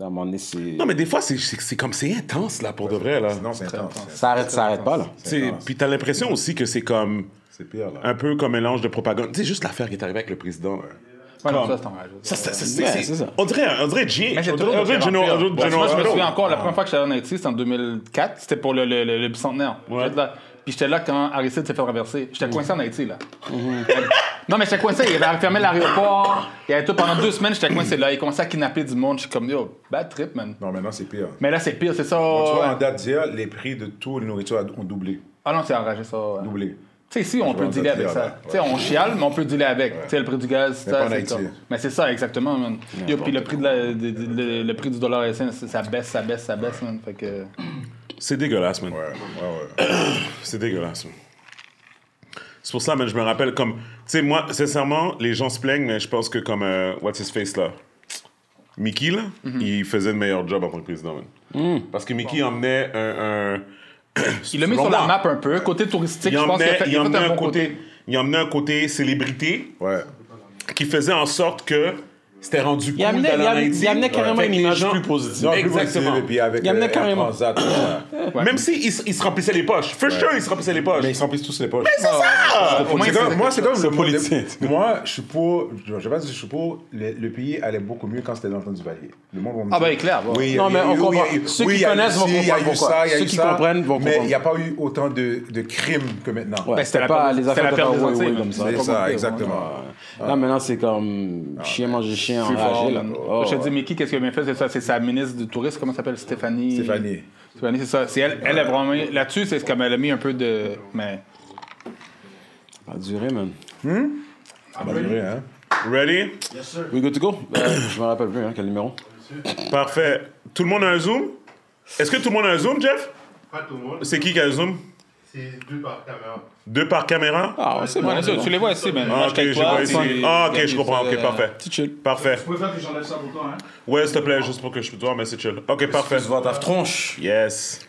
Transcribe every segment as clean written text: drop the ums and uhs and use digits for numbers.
À un moment donné, c'est... Non, mais des fois, c'est comme c'est intense, là, pour de vrai, là. Non, c'est intense. Ça arrête pas, là. Puis t'as l'impression aussi que c'est comme... C'est pire, là. Un peu comme un mélange de propagande. Tu sais, juste l'affaire qui est arrivée avec le président, là. Ouais, non, ça, c'est ça. On dirait G. Mais je me souviens encore, la première fois que j'étais allé en Haïti, c'était en 2004, c'était pour le bicentenaire. Ouais. Puis j'étais là quand Aristide s'est fait renverser. J'étais coincé en Haïti, là. Non, mais j'étais coincé. Il avait fermé l'aéroport. Il avait tout pendant 2 semaines, j'étais coincé là. Il commençait à kidnapper du monde. Je suis comme, yo, bad trip, man. Non, maintenant, c'est pire. Mais là, c'est pire, c'est ça. Tu vois, en date d'hier, les prix de toutes les nourritures ont doublé. Ah non, c'est enragé, ça. Doublé. Tu sais, ici, on peut dealer avec ça. Tu sais, on chiale, mais on peut dealer avec. Ouais. Tu sais, le prix du gaz, ça, c'est ça. Mais c'est ça, exactement, man. Yo, puis le prix, le prix du dollar haïtien, ça baisse, man. Fait que... C'est dégueulasse, man. Ouais. C'est dégueulasse, man. C'est pour ça, man, je me rappelle comme... Tu sais, moi, sincèrement, les gens se plaignent, mais je pense que comme... What's his face, là? Mickey, là, il faisait le meilleur job en tant que président, man. Parce que Mickey emmenait un il l'a mis sur la map un peu, côté touristique, je pense qu'il a fait un bon côté. Il emmenait un côté célébrité qui faisait en sorte que c'était rendu cool d'aller en Haïti. Il amenait carrément une image plus positive. Exactement. Il amenait carrément. Même s'il se remplissait les poches. For sure, il se remplissait les poches. Mais ils se remplissent tous les poches. Mais c'est ça! Moi, c'est comme le politique. Moi, je suis pour... Je ne sais pas si je suis pour... Le pays allait beaucoup mieux quand c'était dans le temps du Valier. Le monde va me dire... Ah ben, clair. Non, mais on comprend. Ceux qui connaissent vont comprendre pourquoi. Ceux qui comprennent vont comprendre. Mais il n'y a pas eu autant de crimes que maintenant. C'était pas les affaires de Huawei comme ça. C'est ça, exactement. Là, maintenant, c'est comme chien manger chien. Enragé, là. Oh, je te dis, Mickey, qu'est-ce qu'elle m'a fait? C'est ça, c'est sa ministre du tourisme, comment s'appelle? Stéphanie, c'est ça. C'est elle a vraiment... Là-dessus, c'est comme elle a mis un peu de... Mais... Ça va durer, man. Ça va durer, hein? Ready? Yes, sir. We good to go? Je me rappelle plus, hein, quel numéro. Parfait. Tout le monde a un Zoom? Est-ce que tout le monde a un Zoom, Jeff? Pas tout le monde. C'est qui a un Zoom? C'est 2 par caméra. 2 par caméra? Ah, c'est bon, tu les vois ici, man. Ah, ok, je comprends, ok, parfait. C'est chill. Parfait. Tu peux faire que j'enlève ça pour toi, hein? Ouais, s'il te plaît, juste pour que je puisse te voir, mais c'est chill. Ok, parfait. Tu peux voir ta tronche. Yes.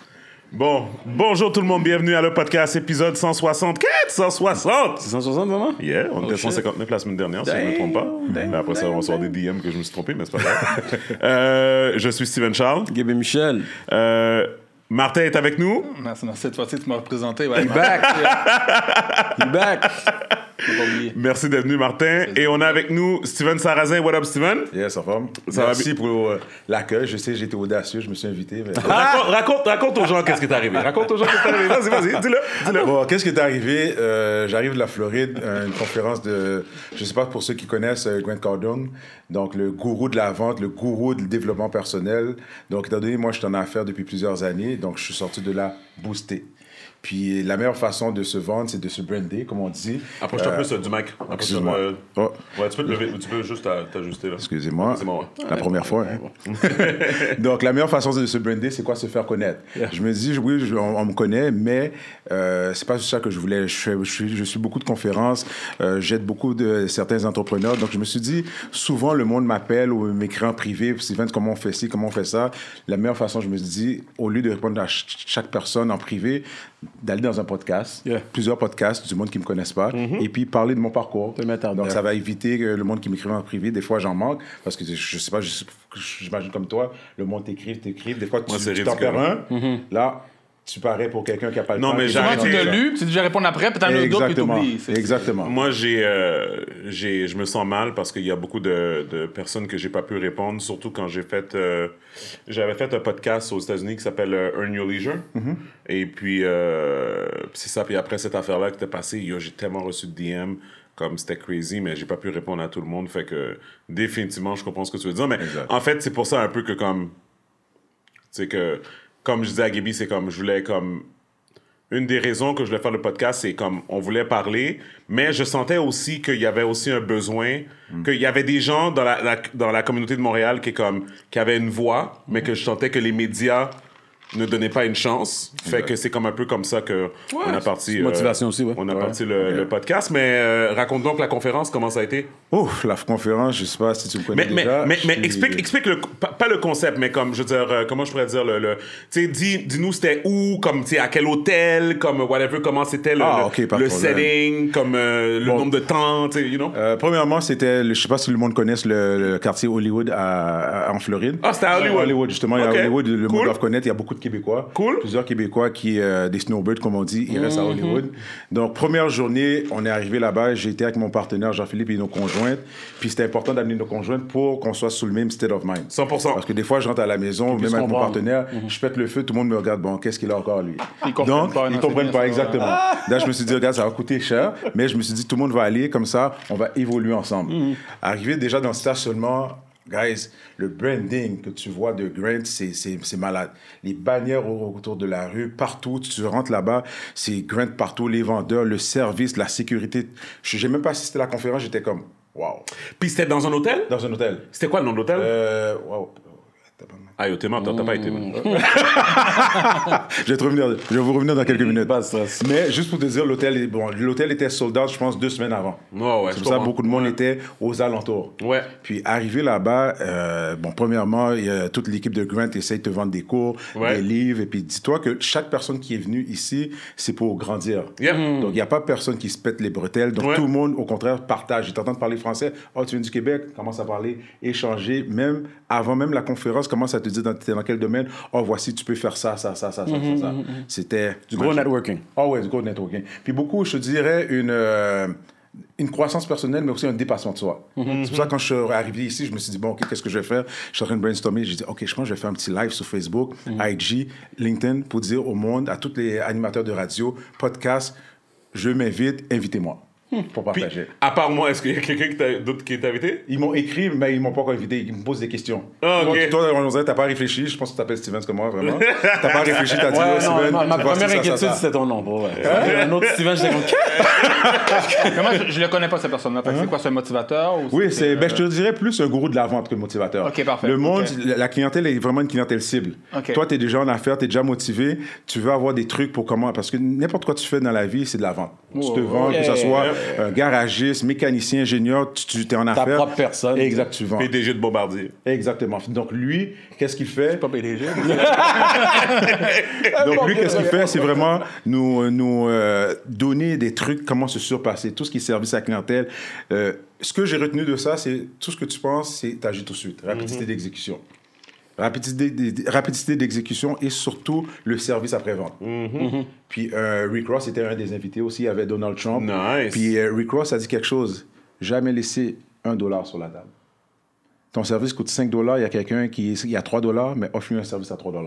Bon, bonjour tout le monde, bienvenue à le podcast épisode 164. 160! C'est 160, maman? Yeah, on était 159 la semaine dernière, si je ne me trompe pas. Après ça, on va recevoir des DM que je me suis trompé, mais c'est pas grave. Je suis Steven Charles. Gabe Michel. Martin est avec nous. Non, cette fois-ci, tu m'as représenté. Ouais. He's back. He's back. Merci d'être venu, Martin. Et on a avec nous Steven Sarrazin. What up, Steven? Yes, en forme. Merci pour l'accueil. Je sais, j'étais audacieux, je me suis invité. Mais... raconte aux gens qu'est-ce qui est arrivé. Vas-y, dis-le. Bon, qu'est-ce qui est arrivé? J'arrive de la Floride, une conférence de... Je ne sais pas pour ceux qui connaissent Grant Cardone, donc le gourou de la vente, le gourou du développement personnel. Donc, étant donné, moi, je suis en affaires depuis plusieurs années, donc je suis sorti de là boosté. Puis la meilleure façon de se vendre, c'est de se brander, comme on dit. Approche-toi plus du mic. Excuse-moi. Ouais, tu peux juste t'ajuster là. Excusez-moi. La première fois. Hein. Donc la meilleure façon de se brander, c'est quoi? Se faire connaître. Yeah. Je me dis, oui, on me connaît, mais c'est pas ça que je voulais. Je suis beaucoup de conférences, j'aide beaucoup de certains entrepreneurs. Donc je me suis dit, souvent le monde m'appelle ou m'écrit en privé, Steven, comment on fait ci, comment on fait ça. La meilleure façon, je me dis, au lieu de répondre à chaque personne en privé, d'aller dans un podcast, plusieurs podcasts du monde qui ne me connaissent pas, et puis parler de mon parcours. Donc, ça va éviter que le monde qui m'écrive en privé, des fois, j'en manque, parce que je sais pas, j'imagine comme toi, le monde t'écrive, des fois, tu t'en perds un, là... Tu parais pour quelqu'un qui n'a pas le temps. Non, mais j'ai arrêté. Tu l'as lu, tu déjà répondre après, puis t'en as d'autres, puis t'oublies. Exactement. Moi, je me sens mal parce qu'il y a beaucoup de personnes que j'ai pas pu répondre, surtout quand j'avais fait un podcast aux États-Unis qui s'appelle Earn Your Leisure. Et puis, c'est ça. Puis après cette affaire-là qui t'est passée, j'ai tellement reçu de DM. Comme c'était crazy, mais j'ai pas pu répondre à tout le monde. Fait que, définitivement, je comprends ce que tu veux dire. Mais en fait, c'est pour ça un peu que comme... Tu sais que... Comme je disais à Gaby, c'est comme, je voulais comme... Une des raisons que je voulais faire le podcast, c'est comme, on voulait parler, mais je sentais aussi qu'il y avait aussi un besoin, qu'il y avait des gens dans la communauté de Montréal qui avaient une voix, mais que je sentais que les médias ne donnait pas une chance. Fait que c'est comme un peu comme ça que on a parti. Motivation aussi, ouais. On a parti le podcast. Mais raconte donc la conférence, comment ça a été? Ouf, la conférence, je sais pas si tu me connais déjà. Mais explique le, pas le concept, mais comme, je veux dire, comment je pourrais dire le tu sais, dis-nous c'était où, comme, tu sais, à quel hôtel, comme, whatever, comment c'était le setting, comme le nombre de temps, tu sais, you know? Premièrement, c'était, je sais pas si le monde connaisse le quartier Hollywood en Floride. Ah, c'était à Hollywood. Hollywood, justement, il y a Hollywood, le monde doit connaître, il y a beaucoup de Québécois. Cool. Plusieurs Québécois qui, des snowbirds, comme on dit, ils restent à Hollywood. Donc, première journée, on est arrivé là-bas, j'étais avec mon partenaire Jean-Philippe et nos conjointes, puis c'était important d'amener nos conjointes pour qu'on soit sous le même state of mind. 100%. Parce que des fois, je rentre à la maison, même avec mon partenaire, je pète le feu, tout le monde me regarde, bon, qu'est-ce qu'il a encore, lui? Donc, ils comprennent pas, exactement. Là, je me suis dit, regarde, ça va coûter cher, mais je me suis dit, tout le monde va aller, comme ça, on va évoluer ensemble. Arrivé déjà dans le stage seulement, guys, le branding que tu vois de Grant, c'est malade. Les bannières autour de la rue, partout, tu rentres là-bas, c'est Grant partout, les vendeurs, le service, la sécurité. Je n'ai même pas assisté à la conférence, j'étais comme, wow. Puis c'était dans un hôtel? Dans un hôtel. C'était quoi le nom de l'hôtel? Wow. Ah, t'es mort, t'as pas été mort. Je vais vous revenir dans quelques minutes. Mais juste pour te dire, l'hôtel était sold out, je pense, 2 semaines avant. Oh, ouais, c'est pour ça que beaucoup de monde était aux alentours. Ouais. Puis arrivé là-bas, bon, premièrement, toute l'équipe de Grant essaye de te vendre des cours, des livres, et puis dis-toi que chaque personne qui est venue ici, c'est pour grandir. Yeah. Donc, il n'y a pas personne qui se pète les bretelles. Donc, tout le monde, au contraire, partage. Ils t'entendent parler français. Oh, tu viens du Québec? Commence à parler, échanger. Même avant même la conférence, commence à te dire dans quel domaine, oh, voici, tu peux faire ça. C'était... Du gros networking. Ah ouais, du gros networking. Puis beaucoup, je te dirais, une croissance personnelle, mais aussi un dépassement de soi. C'est pour ça que quand je suis arrivé ici, je me suis dit, bon, OK, qu'est-ce que je vais faire? Je suis en train de brainstormer. J'ai dit, OK, je pense que je vais faire un petit live sur Facebook, IG, LinkedIn, pour dire au monde, à tous les animateurs de radio, podcasts, je m'invite, invitez-moi. Pour partager. Puis, à part moi, est-ce qu'il y a quelqu'un d'autre qui est invité? Ils m'ont écrit, mais ils m'ont pas encore invité. Ils me posent des questions. Ah, OK. Donc, toi, on nous a dit, t'as pas réfléchi. Je pense que tu t'appelles Steven comme moi, vraiment. T'as pas réfléchi, t'as dit, oh, Steven. Ma première inquiétude, c'était ton nom. Ouais. Un autre Steven, j'étais comme, je le connais pas, cette personne-là. C'est quoi, c'est un motivateur? Ou oui, c'est, ben, je te dirais plus un gourou de la vente que motivateur. OK, parfait. Le monde, la clientèle est vraiment une clientèle cible. Toi, t'es déjà en affaires, t'es déjà motivé. Tu veux avoir des trucs pour comment? Parce que n'importe quoi tu fais dans la vie, c'est de la vente. Tu te vends, que ça soit garagiste, mécanicien, ingénieur, tu es en affaires. Ta propre personne. Exactement. PDG de Bombardier. Exactement. Donc, lui, qu'est-ce qu'il fait? Je suis pas PDG. Donc, lui, qu'est-ce qu'il fait? C'est vraiment nous donner des trucs, comment se surpasser, tout ce qui service à la clientèle. Ce que j'ai retenu de ça, c'est tout ce que tu penses, c'est t'agis tout de suite. Rapidité d'exécution. Rapidité d'exécution et surtout le service après-vente. Puis Rick Ross était un des invités aussi, il y avait Donald Trump. Nice. Puis Rick Ross a dit quelque chose, jamais laisser $1 sur la table. Ton service coûte $5, il y a quelqu'un qui il y a $3, mais offre un service à $3.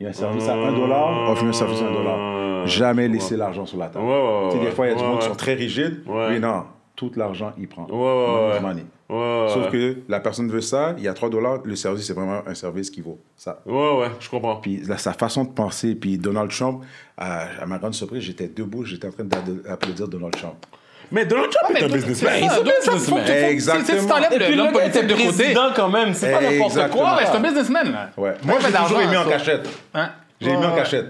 Il y a un service à $1, offre un service à $1. Jamais laisser l'argent sur la table. Tu sais, des fois, il y a du monde qui sont très rigides, mais non, tout l'argent, il prend. Sauf que la personne veut ça, il y a $3, le service, c'est vraiment un service qui vaut ça. Je comprends. Puis sa façon de penser, puis Donald Trump, à ma grande surprise, j'étais debout, j'étais en train d'applaudir Donald Trump. Mais Donald Trump est un businessman. Il est un businessman. Exactement. Si tu t'enlèves l'homme politique de côté, quand même, c'est pas n'importe quoi, mais c'est un businessman. Moi, j'ai toujours aimé en cachette. J'ai aimé en cachette.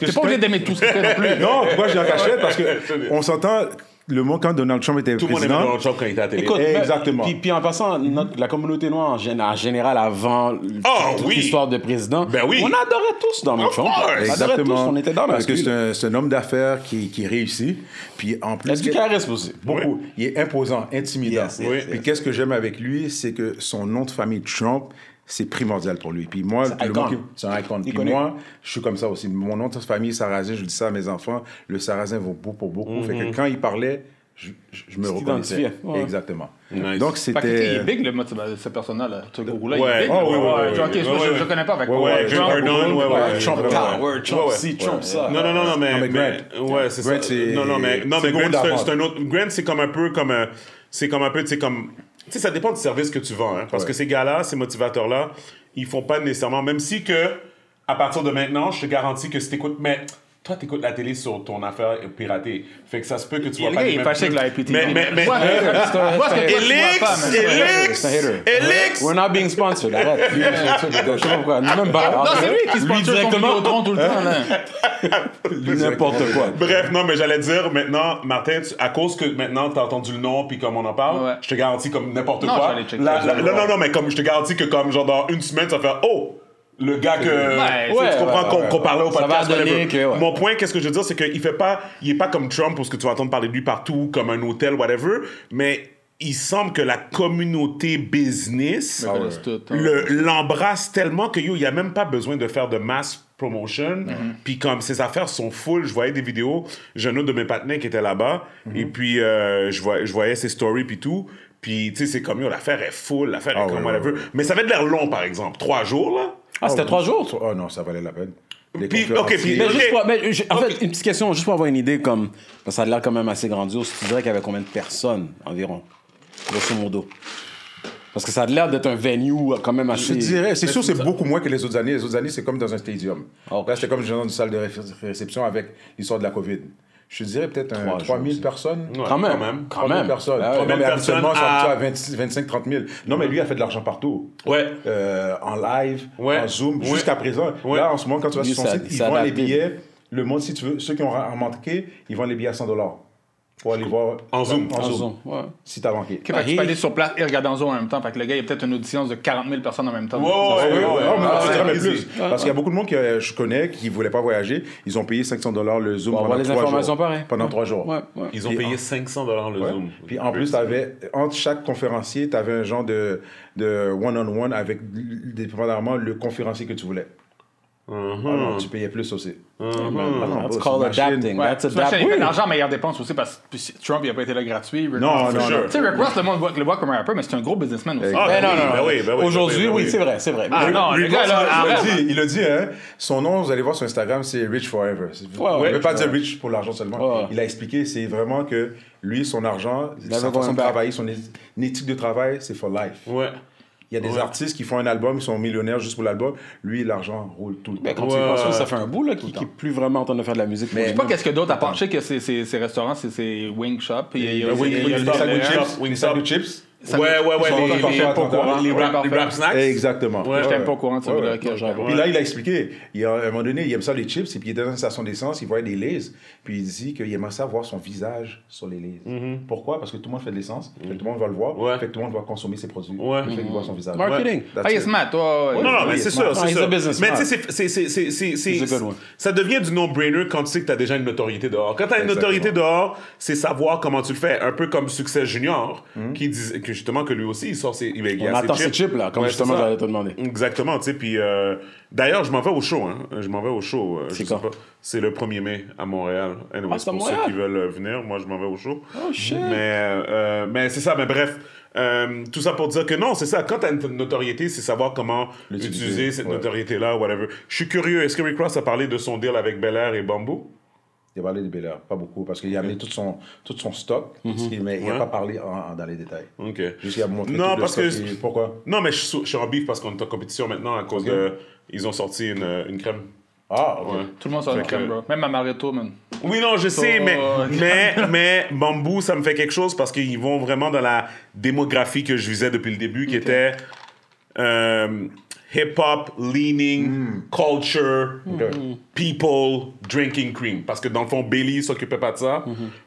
T'es pas obligé d'aimer tout ce qu'il fait non plus. Non, pourquoi j'ai en cachette? Parce qu'on s'entend... Le monde quand Donald Trump était président. Tout le monde aimait Donald Trump quand il était à télé. Écoute, exactement. Puis en passant, la communauté noire en général, avant l'histoire de président, on adorait tous Donald Trump. Exactement. On était dans parce que c'est un homme d'affaires qui réussit. Puis en plus. Il y a du charisme aussi. Beaucoup. Oui. Il est imposant, intimidant. Puis qu'est-ce que j'aime avec lui, c'est que son nom de famille Trump, c'est primordial pour lui. Puis moi, c'est un icône. Puis moi, je suis comme ça aussi. Mon nom de famille, Sarrazin, je dis ça à mes enfants, le Sarrazin vaut beaucoup pour beaucoup. Fait que quand il parlait, je me reconnaissais. Exactement. Nice. Donc c'était. Il est big, ce personnage-là. Ce gourou-là, il est big. Je le connais pas avec Trump. Non, mais Grant. Ouais, c'est ça. Non, mais Grant, c'est un autre. Grant, c'est comme un peu comme. C'est comme un peu, tu sais, comme. Tu sais, ça dépend du service que tu vends, hein, parce que ces gars-là, ces motivateurs-là, ils font pas nécessairement, même si que, à partir de maintenant, je te garantis que si t'écoutes, mais Toi, t'écoutes la télé sur ton affaire piratée. Fait que ça se peut que tu vois pas les mêmes trucs. Mais... Elix! We're not being sponsored. Je sais pas pourquoi. Même pas. Non, c'est lui qui sponsor son Vidéotron tout le temps. N'importe quoi. Bref, non, mais j'allais dire, maintenant, Martin, à cause que maintenant t'as entendu le nom puis comme on en parle, je te garantis comme n'importe quoi. Non, mais comme je te garantis que comme genre dans une semaine, ça va faire « Oh! » Le gars que tu comprends qu'on parlait au podcast. Mon point, qu'est-ce que je veux dire, c'est qu'il fait pas, il est pas comme Trump parce que tu vas entendre parler de lui partout comme un hôtel whatever, mais il semble que la communauté business l'embrasse tellement que il y a même pas besoin de faire de mass promotion. Puis comme ses affaires sont full, je voyais des vidéos, j'ai un autre de mes partenaires qui était là-bas et puis je voyais ses stories puis tout. Puis, tu sais, c'est comme, yo, l'affaire est full, l'affaire est comme elle veut. Mais ça va être l'air long, par exemple. 3 jours, là. Ah, c'était 3 jours? Ça? Oh non, ça valait la peine. Puis, en fait, une petite question, juste pour avoir une idée, comme, parce que ça a l'air quand même assez grandiose. Tu dirais qu'il y avait combien de personnes, environ, grosso modo? Parce que ça a l'air d'être un venue quand même assez... Je dirais, c'est sûr, c'est beaucoup moins que les autres années. Les autres années, c'est comme dans un stadium. Okay. Là, c'était comme dans une salle de réception avec l'histoire de la COVID. Je dirais peut-être 3 000 personnes. Ouais, quand même. 3 000 personnes. Mais habituellement, ça à 25-30 000. Non, mais lui, il a fait de l'argent partout. Ouais. En live, en Zoom, jusqu'à présent. Ouais. Là, en ce moment, quand tu vas sur son site, ils vendent les billets. Le monde, si tu veux, ceux qui ont remarqué, ils vendent les billets à $100 pour aller voir. En Zoom. Ouais. Si t'as manqué. Tu peux aller sur place et regarder en Zoom en même temps. Fait que le gars, il y a peut-être une audience de 40 000 personnes en même temps. Ouais. Plus. Parce qu'il y a beaucoup de monde que je connais qui ne voulaient pas voyager. Ils ont payé $500 le Zoom pendant 3 jours. Ouais. Ils ont payé $500 le Zoom. Puis en plus, entre chaque conférencier, tu avais un genre de one-on-one avec, dépendamment, le conférencier que tu voulais. Alors, tu payais plus aussi. That's called adapting. Adapting. Oui. L'argent, meilleure dépense aussi, parce que Trump, il n'a pas été là gratuit. Non. Tu sais, Rick Ross, le monde le voit comme un rappeur, mais c'est un gros businessman aussi. Ben oui. Aujourd'hui, oui, c'est vrai. Il a dit, hein, son nom, vous allez voir sur Instagram, c'est Rich Forever. On ne veut pas dire Rich pour l'argent seulement. Il a expliqué, c'est vraiment que lui, son argent, sa façon de travailler, son éthique de travail, c'est for life. Ouais. Il y a des artistes qui font un album, ils sont millionnaires juste pour l'album. Lui, l'argent roule tout le temps. Mais quand tu penses que ça fait un bout, là, qui n'est plus vraiment en train de faire de la musique. Mais je sais pas qu'est-ce que d'autre à part. Je sais que ces restaurants, c'est ces wing shop. Il y a des sandwiches chips. Les wrap snacks. Exactement. Je n'étais pas au courant de ça. Puis là, il a expliqué. À un moment donné, il aime ça les chips. Et puis il était dans une station d'essence, il voyait des Lays. Puis il dit qu'il aimait ça voir son visage sur les Lays. Pourquoi? Parce que tout le monde fait de l'essence. Tout le monde va le voir. Tout le monde va consommer ses produits. Il fait voir son visage. Marketing. Hey, smart. Non, mais c'est sûr. Mais tu sais, ça devient du no-brainer quand tu sais que tu as déjà une notoriété dehors. Quand tu as une notoriété dehors, c'est savoir comment tu le fais. Un peu comme Succès Junior qui disait que justement que lui aussi il sort ses chips là comme justement j'allais te demander exactement tu sais puis d'ailleurs je m'en vais au show c'est le 1er mai à Montréal ceux qui veulent venir moi je m'en vais au show mais c'est ça mais bref tout ça pour dire que non c'est ça quand t'as une notoriété c'est savoir comment utiliser cette notoriété là whatever je suis curieux est-ce que Rick Ross a parlé de son deal avec Bel Air et Bamboo? Il a parlé de Bel Air, pas beaucoup, parce qu'il a amené tout son stock, mais il n'a pas parlé dans les détails. OK. Juste qu'il a montré Pourquoi? Non, mais je suis en bif parce qu'on est en compétition maintenant à cause de... Ils ont sorti une crème. Ah, OK. Ouais. Tout le monde sort une crème, bro. Même à Marito, man. Oui, non, je sais, mais Bamboo, ça me fait quelque chose parce qu'ils vont vraiment dans la démographie que je visais depuis le début, qui était... hip-hop, leaning, culture, people, drinking cream. Parce que dans le fond, Bailey s'occupait pas de ça,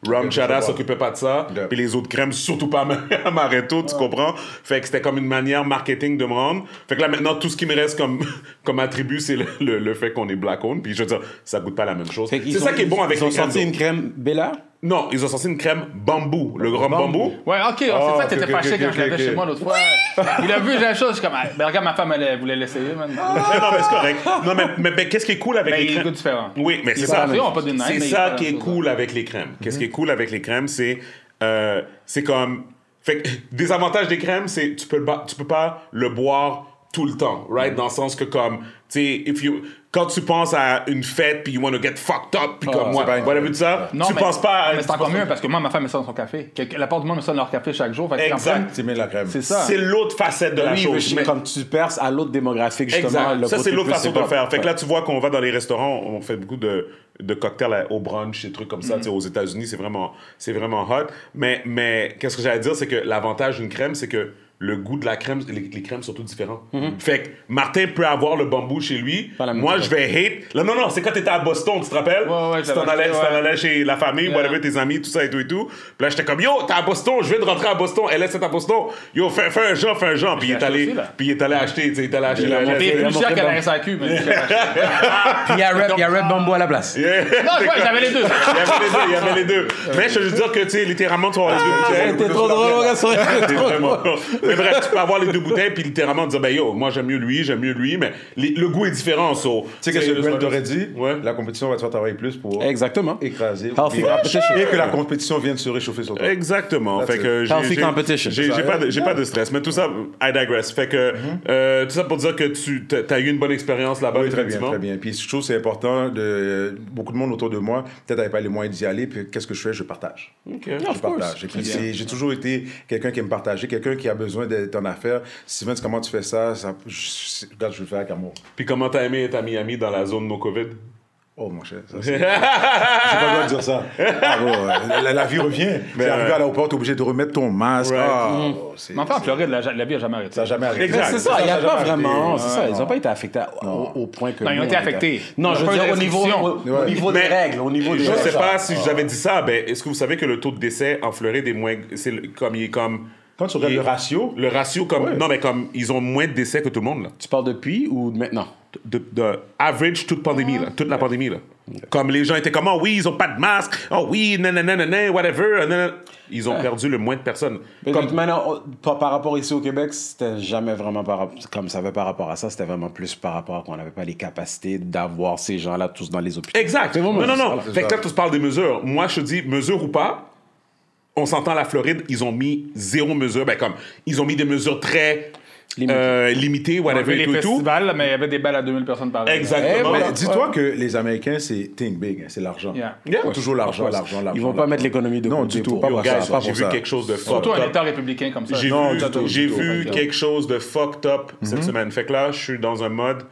Rum Chada s'occupait pas de ça, puis les autres crèmes, surtout pas à Amaretto, tu comprends? Fait que c'était comme une manière marketing de me rendre. Fait que là, maintenant, tout ce qui me reste comme attribut, c'est le fait qu'on est black-owned. Puis je veux dire, ça goûte pas la même chose. C'est ça qui est bon avec les crèmes. Ils ont sorti une crème Bella? Non, ils ont sorti une crème Bamboo, le grand Bamboo. Ouais, ok, c'est ça que t'étais fâché quand je l'avais chez moi l'autre fois. Il a vu la chose, je suis comme, ben regarde, ma femme, elle voulait l'essayer, man. Non, mais c'est correct. Non, mais qu'est-ce qui est cool avec les crèmes? Oui, mais c'est ça. C'est ça qui est cool avec les crèmes. Qu'est-ce qui est cool avec les crèmes, c'est comme. Fait que des avantages des crèmes, c'est tu peux pas le boire tout le temps, right? Dans le sens que comme, tu sais, quand tu penses à une fête puis you want to get fucked up puis comme moi, whatever tout ça, tu penses pas à... Mais c'est encore mieux parce que moi, ma femme me sonne son café. La part du monde me sonne leur café chaque jour. Exact. Tu mets la crème. C'est ça. C'est l'autre facette de la chose. Mais comme tu perces à l'autre démographique, justement. Exact. Ça, c'est l'autre façon de le faire. Fait que là, tu vois qu'on va dans les restaurants, on fait beaucoup de cocktails au brunch, des trucs comme ça. Tu sais, aux États-Unis, c'est vraiment hot. Mais qu'est-ce que j'allais dire, c'est que l'avantage d'une crème, c'est que le goût de la crème, les crèmes sont toutes différentes. Mm-hmm. Fait que Martin peut avoir le bambou chez lui. Moi, je vais hate. Là, non, c'est quand t'étais à Boston, tu te rappelles? Ouais, tu t'en allais chez la famille, whatever, tes amis, tout ça et tout et tout. Puis là, j'étais comme, yo, t'es à Boston, je viens de rentrer à Boston, LS est à Boston. Yo, fais un genre. Puis il est allé acheter, tu sais, la LS. C'est plus cher qu'à la SAQ, mais il y a Red Bambou à la place. Non, j'avais les deux. Il y avait les deux. Mais je veux juste dire que, tu sais, littéralement, tu as les deux. T'es trop drôle, mais bref, tu peux avoir les deux bouteilles puis littéralement dire ben yo, moi j'aime mieux lui, mais le goût est différent. So, tu sais que le Brent aurait dit, la compétition va te faire travailler plus pour exactement écraser et que la compétition vienne se réchauffer sur toi. Exactement. That's fait que j'ai pas de stress, mais tout ça, I digress. Fait que tout ça pour dire que tu as eu une bonne expérience là-bas. Oui, très bien. Puis je trouve que c'est important de beaucoup de monde autour de moi peut-être n'avait pas les moyens d'y aller, puis qu'est-ce que je fais, je partage. Okay. Je partage. J'ai toujours été quelqu'un qui aime partager, quelqu'un qui a besoin de ton affaire. Steven, comment tu fais ça? Regarde, je vais le faire avec amour. Puis comment t'as aimé être à Miami dans la zone no COVID? Oh mon cher, ça c'est... J'ai pas besoin de dire ça. Ah, bon, la vie revient. Mais arrivé à l'aéroport, t'es obligé de remettre ton masque. Right. Mais enfin, en Floride, la vie a jamais arrêté. Ça a jamais arrêté. Exact. C'est ça, il n'y a pas vraiment... C'est ça, ils n'ont pas été affectés au point que... Non, ils ont été affectés. Non, je veux dire, au niveau des règles, au niveau des... Je sais pas si j'avais dit ça, ben est-ce que vous savez que le taux de décès en Floride est moins... Il est comme... Quand tu regardes le ratio comme non mais comme ils ont moins de décès que tout le monde là. Tu parles depuis ou maintenant? De average toute la pandémie là. Okay. Comme les gens étaient comme oh oui ils ont pas de masque, oh oui nanana whatever nanana. Ils ont perdu le moins de personnes. Mais comme maintenant par rapport ici au Québec c'était jamais vraiment par rapport à ça, c'était vraiment plus par rapport à qu'on n'avait pas les capacités d'avoir ces gens là tous dans les hôpitaux. Exact. Non. Fait que là tu parles des mesures. Moi je te dis mesures ou pas. On s'entend, la Floride, ils ont mis zéro mesure. Ben, comme, ils ont mis des mesures très limitées, whatever, et tout. Les festivals, mais il y avait des balles à 2000 personnes par an. Exactement. Mais dis-toi que les Américains, c'est think big, hein, c'est l'argent. Yeah. Yeah. Ils ont toujours l'argent. Ils vont pas mettre l'économie de côté. Non, du tout. J'ai vu quelque chose de fucked up. Surtout un État républicain comme ça. J'ai vu quelque chose de fucked up cette semaine. Fait que là, je suis dans un mode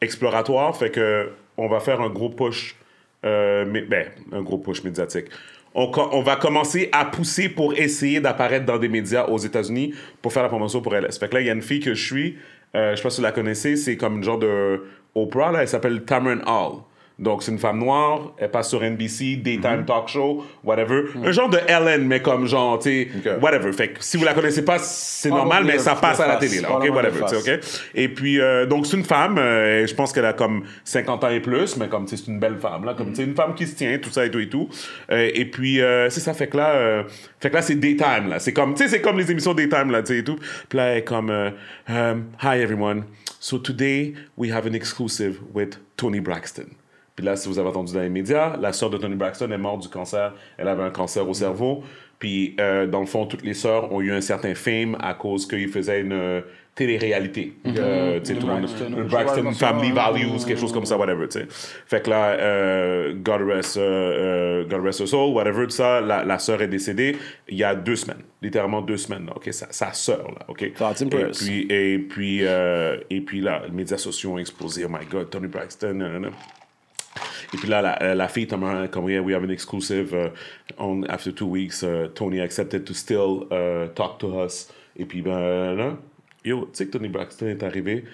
exploratoire. Fait que on va faire un gros push, médiatique. On va commencer à pousser pour essayer d'apparaître dans des médias aux États-Unis pour faire la promotion pour LS. Fait que là, il y a une fille que je suis, je sais pas si vous la connaissez, c'est comme une genre de Oprah, là, elle s'appelle Tamron Hall. Donc, c'est une femme noire, elle passe sur NBC, daytime talk show, whatever. Mm-hmm. Un genre de Ellen, mais comme genre, tu sais, whatever. Fait que si vous la connaissez pas, c'est normal, mais ça passe à la télé, là, OK, whatever, tu sais, OK? Et puis, donc, c'est une femme, je pense qu'elle a comme 50 ans et plus, mais comme, tu sais, c'est une belle femme, là, comme, tu sais, une femme qui se tient, tout ça et tout et tout. Et puis, c'est ça, fait que là, c'est daytime, là. C'est comme, tu sais, c'est comme les émissions daytime, là, tu sais, et tout. Puis là, elle est comme, hi everyone. So today, we have an exclusive with Tony Braxton. Puis là, si vous avez entendu dans les médias, la sœur de Tony Braxton est morte du cancer. Elle avait un cancer au cerveau. Puis, dans le fond, toutes les sœurs ont eu un certain fame à cause qu'ils faisaient une télé-réalité. Tu sais, tout le monde... Braxton Family Values, quelque chose comme ça, whatever, tu sais. Fait que là, God rest her soul, whatever, tout ça, la sœur est décédée il y a 2 semaines. Littéralement 2 semaines, là, OK? Sa sœur, là, OK? Et puis là, les médias sociaux ont explosé. Oh my God, Tony Braxton, nanana. Et puis là, la fille, comme we have an exclusive on after 2 weeks. Tony accepted to still talk to us. Et puis ben là, yo, tu sais que Tony Braxton est arrivé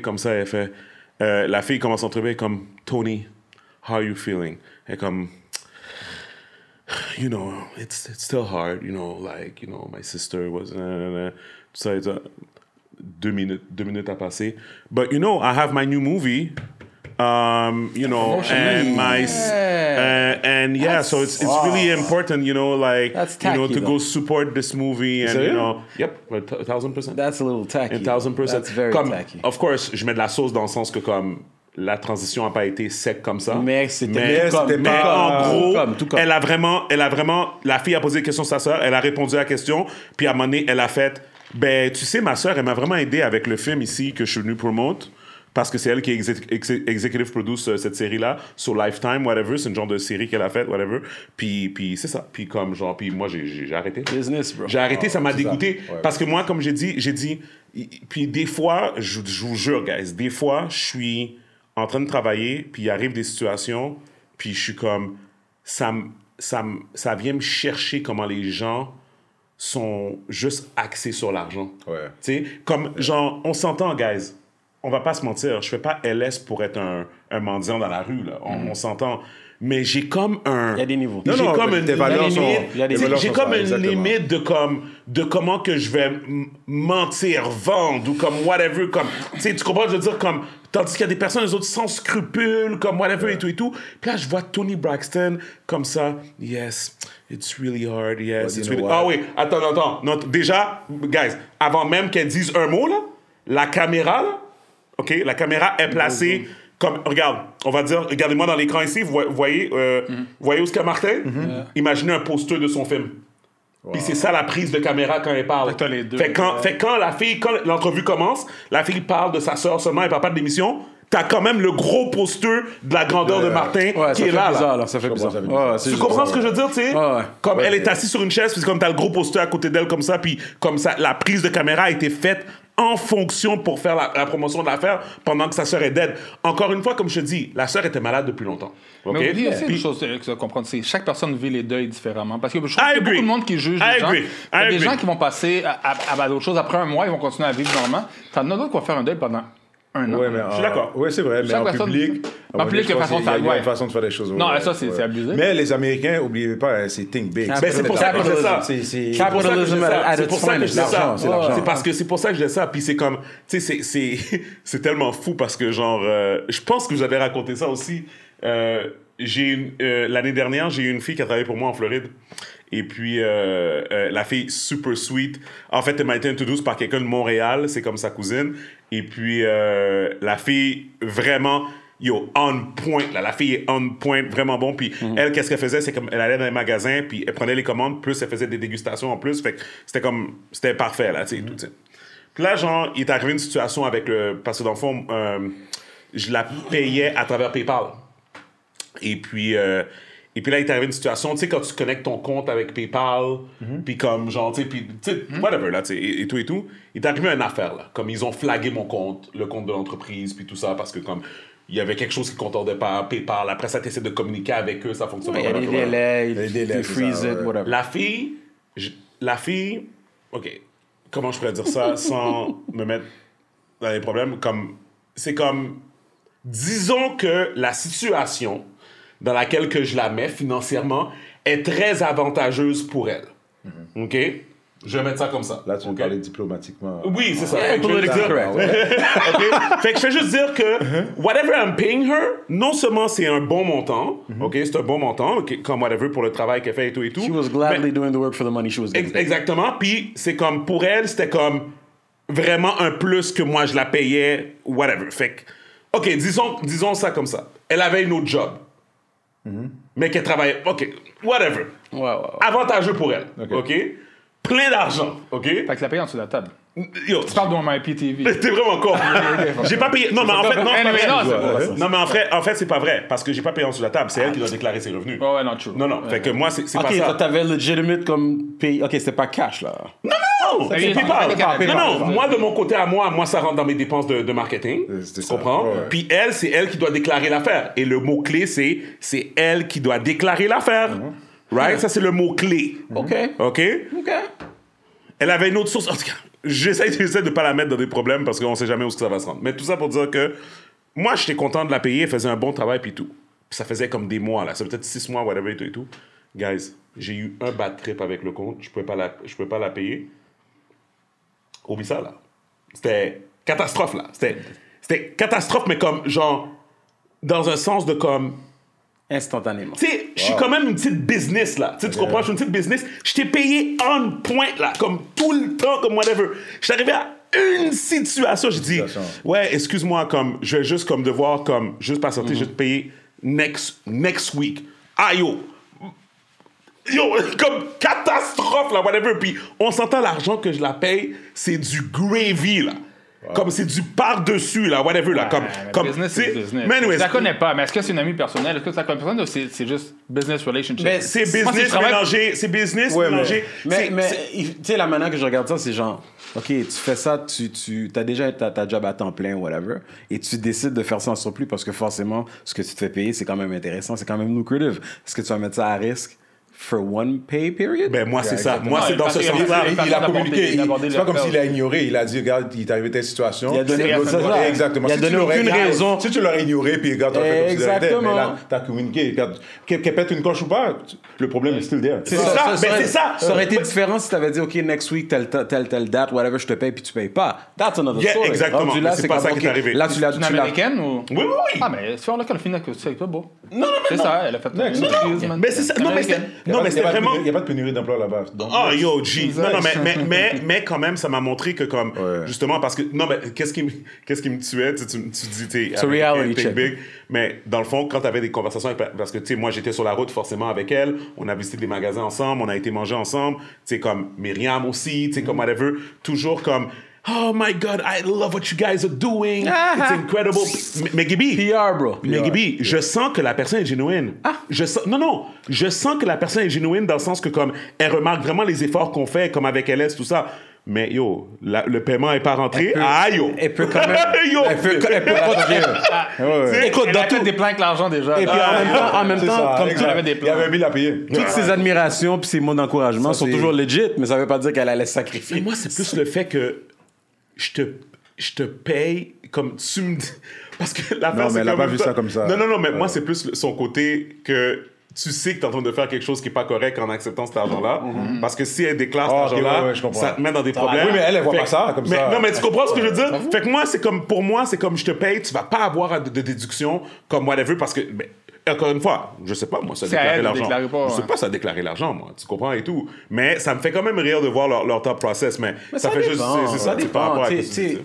comme ça. Elle fait, la fille commence à entrever comme Tony, how are you feeling? Elle comme, you know, it's still hard. You know, like you know, my sister was tout ça. 2 minutes à passer. But you know, I have my new movie. You know, and my and yeah, that's, so it's really important, you know, like tacky, you know, to go support this movie, and you know, yep, 1,000%. That's a little tacky. 1,000%. That's very tacky. Of course, je mets de la sauce dans le sens que comme. La transition n'a pas été sec comme ça. Mais en gros, elle a vraiment... La fille a posé des questions à sa sœur, elle a répondu à la question, puis à un moment donné, elle a fait Ben, tu sais, ma sœur, elle m'a vraiment aidé avec le film ici que je suis venu promote, parce que c'est elle qui executive produce cette série-là, sur Lifetime, whatever, c'est une genre de série qu'elle a faite, whatever, puis c'est ça, puis comme genre, puis moi j'ai arrêté. Business, bro. J'ai arrêté, ça m'a dégoûté, ça. Ouais, parce que moi, comme j'ai dit, puis des fois, je vous jure, guys, des fois, je suis en train de travailler, puis il arrive des situations, puis je suis comme, ça vient me chercher comment les gens sont juste axés sur l'argent. Ouais. Tu sais, comme, genre, on s'entend, guys. On va pas se mentir. Je fais pas LS pour être un mendiant dans la rue, là. On s'entend. Mais j'ai comme un... Il y a des niveaux. Non, j'ai comme une limite. J'ai comme une limite de comment que je vais mentir, vendre, ou comme whatever, comme... Tu sais, tu comprends, je veux dire, comme... Tandis qu'il y a des personnes, les autres, sans scrupules, comme whatever, ouais, et tout. Puis là, je vois Tony Braxton comme ça. Yes, it's really hard, yes. It's really... Ah oui, attends. Déjà, guys, avant même qu'elles disent un mot, là, la caméra est placée... Mm-hmm. Comme, regardez-moi dans l'écran ici, vous voyez, voyez Oscar Martin? Mm-hmm. Yeah. Imaginez un poster de son film. Wow. Puis c'est ça la prise de caméra quand elle parle. Fait, les deux, fait quand la fille, quand l'entrevue commence, la fille parle de sa sœur seulement, elle parle pas de l'émission, t'as quand même le gros poster de la grandeur de Martin qui est là. Bizarre, là. Ça fait bizarre. Ouais, tu comprends ce que je veux dire, tu sais? Ouais. Comme elle est assise sur une chaise, puis comme t'as le gros poster à côté d'elle comme ça, puis comme ça, la prise de caméra a été faite en fonction pour faire la promotion de l'affaire pendant que sa sœur est dead. Encore une fois, comme je te dis, la sœur était malade depuis longtemps. Okay? Mais oubliez aussi une chose que comprendre, c'est chaque personne vit les deuils différemment. Parce que je trouve qu'il y a beaucoup de monde qui juge les gens. Il y a des gens qui vont passer à d'autres choses. Après un mois, ils vont continuer à vivre normalement. T'en as d'autres qui vont faire un deuil pendant un an. Ouais, mais je suis d'accord. Oui, c'est vrai. Mais en public, il y a une façon de faire les choses. Non, ça, c'est abusé. Mais les Américains, n'oubliez pas, c'est think big. C'est pour ça que je dis ça. C'est pour ça que je dis ça. C'est pour ça que je dis ça. Puis c'est comme, tu sais, c'est tellement fou parce que, genre, je pense que vous avez raconté ça aussi. L'année dernière, j'ai eu une fille qui a travaillé pour moi en Floride. Et puis, la fille, super sweet. En fait, elle m'a été introduite par quelqu'un de Montréal. C'est comme sa cousine. Et puis, la fille, vraiment... Yo, on point, là. La fille est on point, vraiment bon. Puis elle, qu'est-ce qu'elle faisait? C'est comme, elle allait dans les magasins, puis elle prenait les commandes, plus elle faisait des dégustations en plus. Fait que c'était parfait, là, tu sais, tout, tu sais. Puis là, genre, il est arrivé une situation avec le... Parce que dans le fond, je la payais à travers PayPal. Et puis là, il est arrivé une situation, tu sais, quand tu connectes ton compte avec PayPal, puis comme, genre, tu sais, puis, tu sais, whatever, là, tu sais, et tout. Il est arrivé une affaire, là. Comme, ils ont flagué mon compte, le compte de l'entreprise, puis tout ça, parce que, comme... Il y avait quelque chose qui ne concordait pas, PayPal. Après ça, tu essaies de communiquer avec eux, ça fonctionne pas. Il y a des délais, ils freeze it, whatever. La fille, OK, comment je pourrais dire ça sans me mettre dans les problèmes? Disons que la situation dans laquelle que je la mets financièrement est très avantageuse pour elle. Mm-hmm. OK? Je vais mettre ça comme ça. Là, tu veux parler diplomatiquement. Oui, c'est ça. Yeah, politiquement correct. OK? Fait que je vais juste dire que whatever I'm paying her, non seulement c'est un bon montant, OK? C'est un bon montant, okay, comme whatever pour le travail qu'elle fait et tout. She was gladly doing the work for the money she was getting. Exactement. Puis c'est comme, pour elle, c'était comme vraiment un plus que moi, je la payais, whatever. Fait que, OK, disons ça comme ça. Elle avait une autre job. Mais qu'elle travaillait, OK, whatever. Wow. Avantageux pour elle, OK? Plein d'argent, OK? Fait que la paye en dessous de la table. Yo, tu parles de mon IPTV. T'es vraiment con. J'ai pas payé. Non, mais en fait, non, mais en fait, c'est pas vrai. Parce que j'ai pas payé en dessous de la table. C'est elle qui doit déclarer ses revenus. Oh, ouais, non, true. Non, fait que moi, c'est pas ça. OK, t'avais legitimate comme paye. OK, c'était pas cash, là. Non! C'est PayPal. Non, moi, de mon côté à moi, ça rentre dans mes dépenses de marketing. Tu comprends? Puis elle, c'est elle qui doit déclarer l'affaire. Et le mot-clé, c'est elle qui doit déclarer l'affaire. Right? Ça, c'est le mot-clé. OK? Elle avait une autre source. En tout cas, j'essaie de pas la mettre dans des problèmes parce qu'on sait jamais où ça va se rendre. Mais tout ça pour dire que moi, j'étais content de la payer. Elle faisait un bon travail, puis tout. Puis ça faisait comme des mois, là. Ça peut-être 6 mois, whatever, et tout. Guys, j'ai eu un bad trip avec le compte. Je pouvais pas la payer. Oublie ça, là. C'était catastrophe, là. C'était catastrophe, mais comme, genre, dans un sens de comme... instantanément. Tu sais, je suis quand même une petite business, là. Tu comprends? Je suis une petite business. Je t'ai payé on point, là, comme tout le temps, comme whatever. Je suis arrivé à une situation, je dis, ouais, excuse-moi, comme, je vais juste comme devoir, comme, juste pas sortir, je vais te payer next week. Ah, yo! Yo, comme catastrophe, là, whatever. Puis on s'entend, l'argent que je la paye, c'est du gravy, là. Wow. Comme c'est du par-dessus, là, whatever, là. Comme, ouais, comme business, c'est business. Mais anyway, ça connaît pas, mais est-ce que c'est une amie personnelle? Est-ce que ça connaît personne ou c'est juste business relationship? Mais c'est business mélangé. C'est business mélangé. Mais tu sais, la manière que je regarde ça, c'est genre, OK, tu fais ça, tu as déjà ta job à temps plein, whatever, et tu décides de faire ça en surplus parce que forcément, ce que tu te fais payer, c'est quand même intéressant, c'est quand même lucrative. Est-ce que tu vas mettre ça à risque? For one pay period? Ben, moi, c'est ça. Moi, c'est dans ce sens-là. Il a communiqué. C'est pas comme s'il a ignoré. Il a dit, regarde, il est arrivé telle situation. Il a donné exactement. Il a donné aucune raison. Si tu l'aurais ignoré, puis regarde, t'aurais fait comme si t'avais mais là, t'as communiqué. Qu'elle pète une coche ou pas, le problème est still there. C'est ça. Mais c'est ça. Ça aurait été différent si t'avais dit, OK, next week, telle date, whatever, je te paye, puis tu payes pas. That's another story. Exactement. C'est pas ça qui est arrivé. Là, tu l'as dit. Tu l'américaine ou? Oui, oui, oui. Ah, mais si on a fini avec toi, bon. Non, c'est ça, elle a fait. Mais c'est ça. Non, mais c'est vraiment. Il n'y a pas de pénurie d'emploi là-bas. Ah, oh, yo, G. Non, mais quand même, ça m'a montré que, comme, ouais. Justement, parce que. Non, mais qu'est-ce qui me tuait? Tu dis, t'es. C'est reality check. Big. Mais dans le fond, quand tu avais des conversations avec. Parce que, tu sais, moi, j'étais sur la route forcément avec elle. On a visité des magasins ensemble. On a été manger ensemble. Tu sais, comme Myriam aussi. Tu sais, comme whatever. Toujours comme. Oh my God, I love what you guys are doing. It's incredible. Mais Gibi, PR, bro. Mais Gibi, je sens que la personne est genuine. Ah. Je sens que la personne est genuine dans le sens que, comme, elle remarque vraiment les efforts qu'on fait, comme avec LS, tout ça. Mais yo, le paiement n'est pas rentré. Elle peut quand même. Elle peut continuer. Écoute, elle a fait des plans avec l'argent déjà. Et puis en même temps, comme tu avais des plans. Il avait mis la payer. Toutes ses admirations puis ses mots d'encouragement sont toujours legit, mais ça ne veut pas dire qu'elle allait sacrifier. Moi, c'est plus le fait que. Je te paye comme tu me dis. Parce que la face, c'est. Non, mais elle n'a pas vu ça comme ça. Non, mais moi, c'est plus son côté que tu sais que tu es en train de faire quelque chose qui n'est pas correct en acceptant cet argent-là. Mm-hmm. Parce que si elle déclare cet argent-là, ça te met dans des problèmes. Oui, mais elle ne voit pas ça comme ça. Non, mais tu comprends ce que je veux dire? Fait que moi, c'est comme pour moi, c'est comme je te paye, tu ne vas pas avoir de déduction comme whatever parce que. Ben, encore une fois, je sais pas, moi, ça a déclaré l'argent. Je sais pas, ça a déclaré l'argent, moi. Tu comprends et tout. Mais ça me fait quand même rire de voir leur top process. Mais ça fait dépend, juste. C'est ça dépend. Par rapport à tout ça. Tu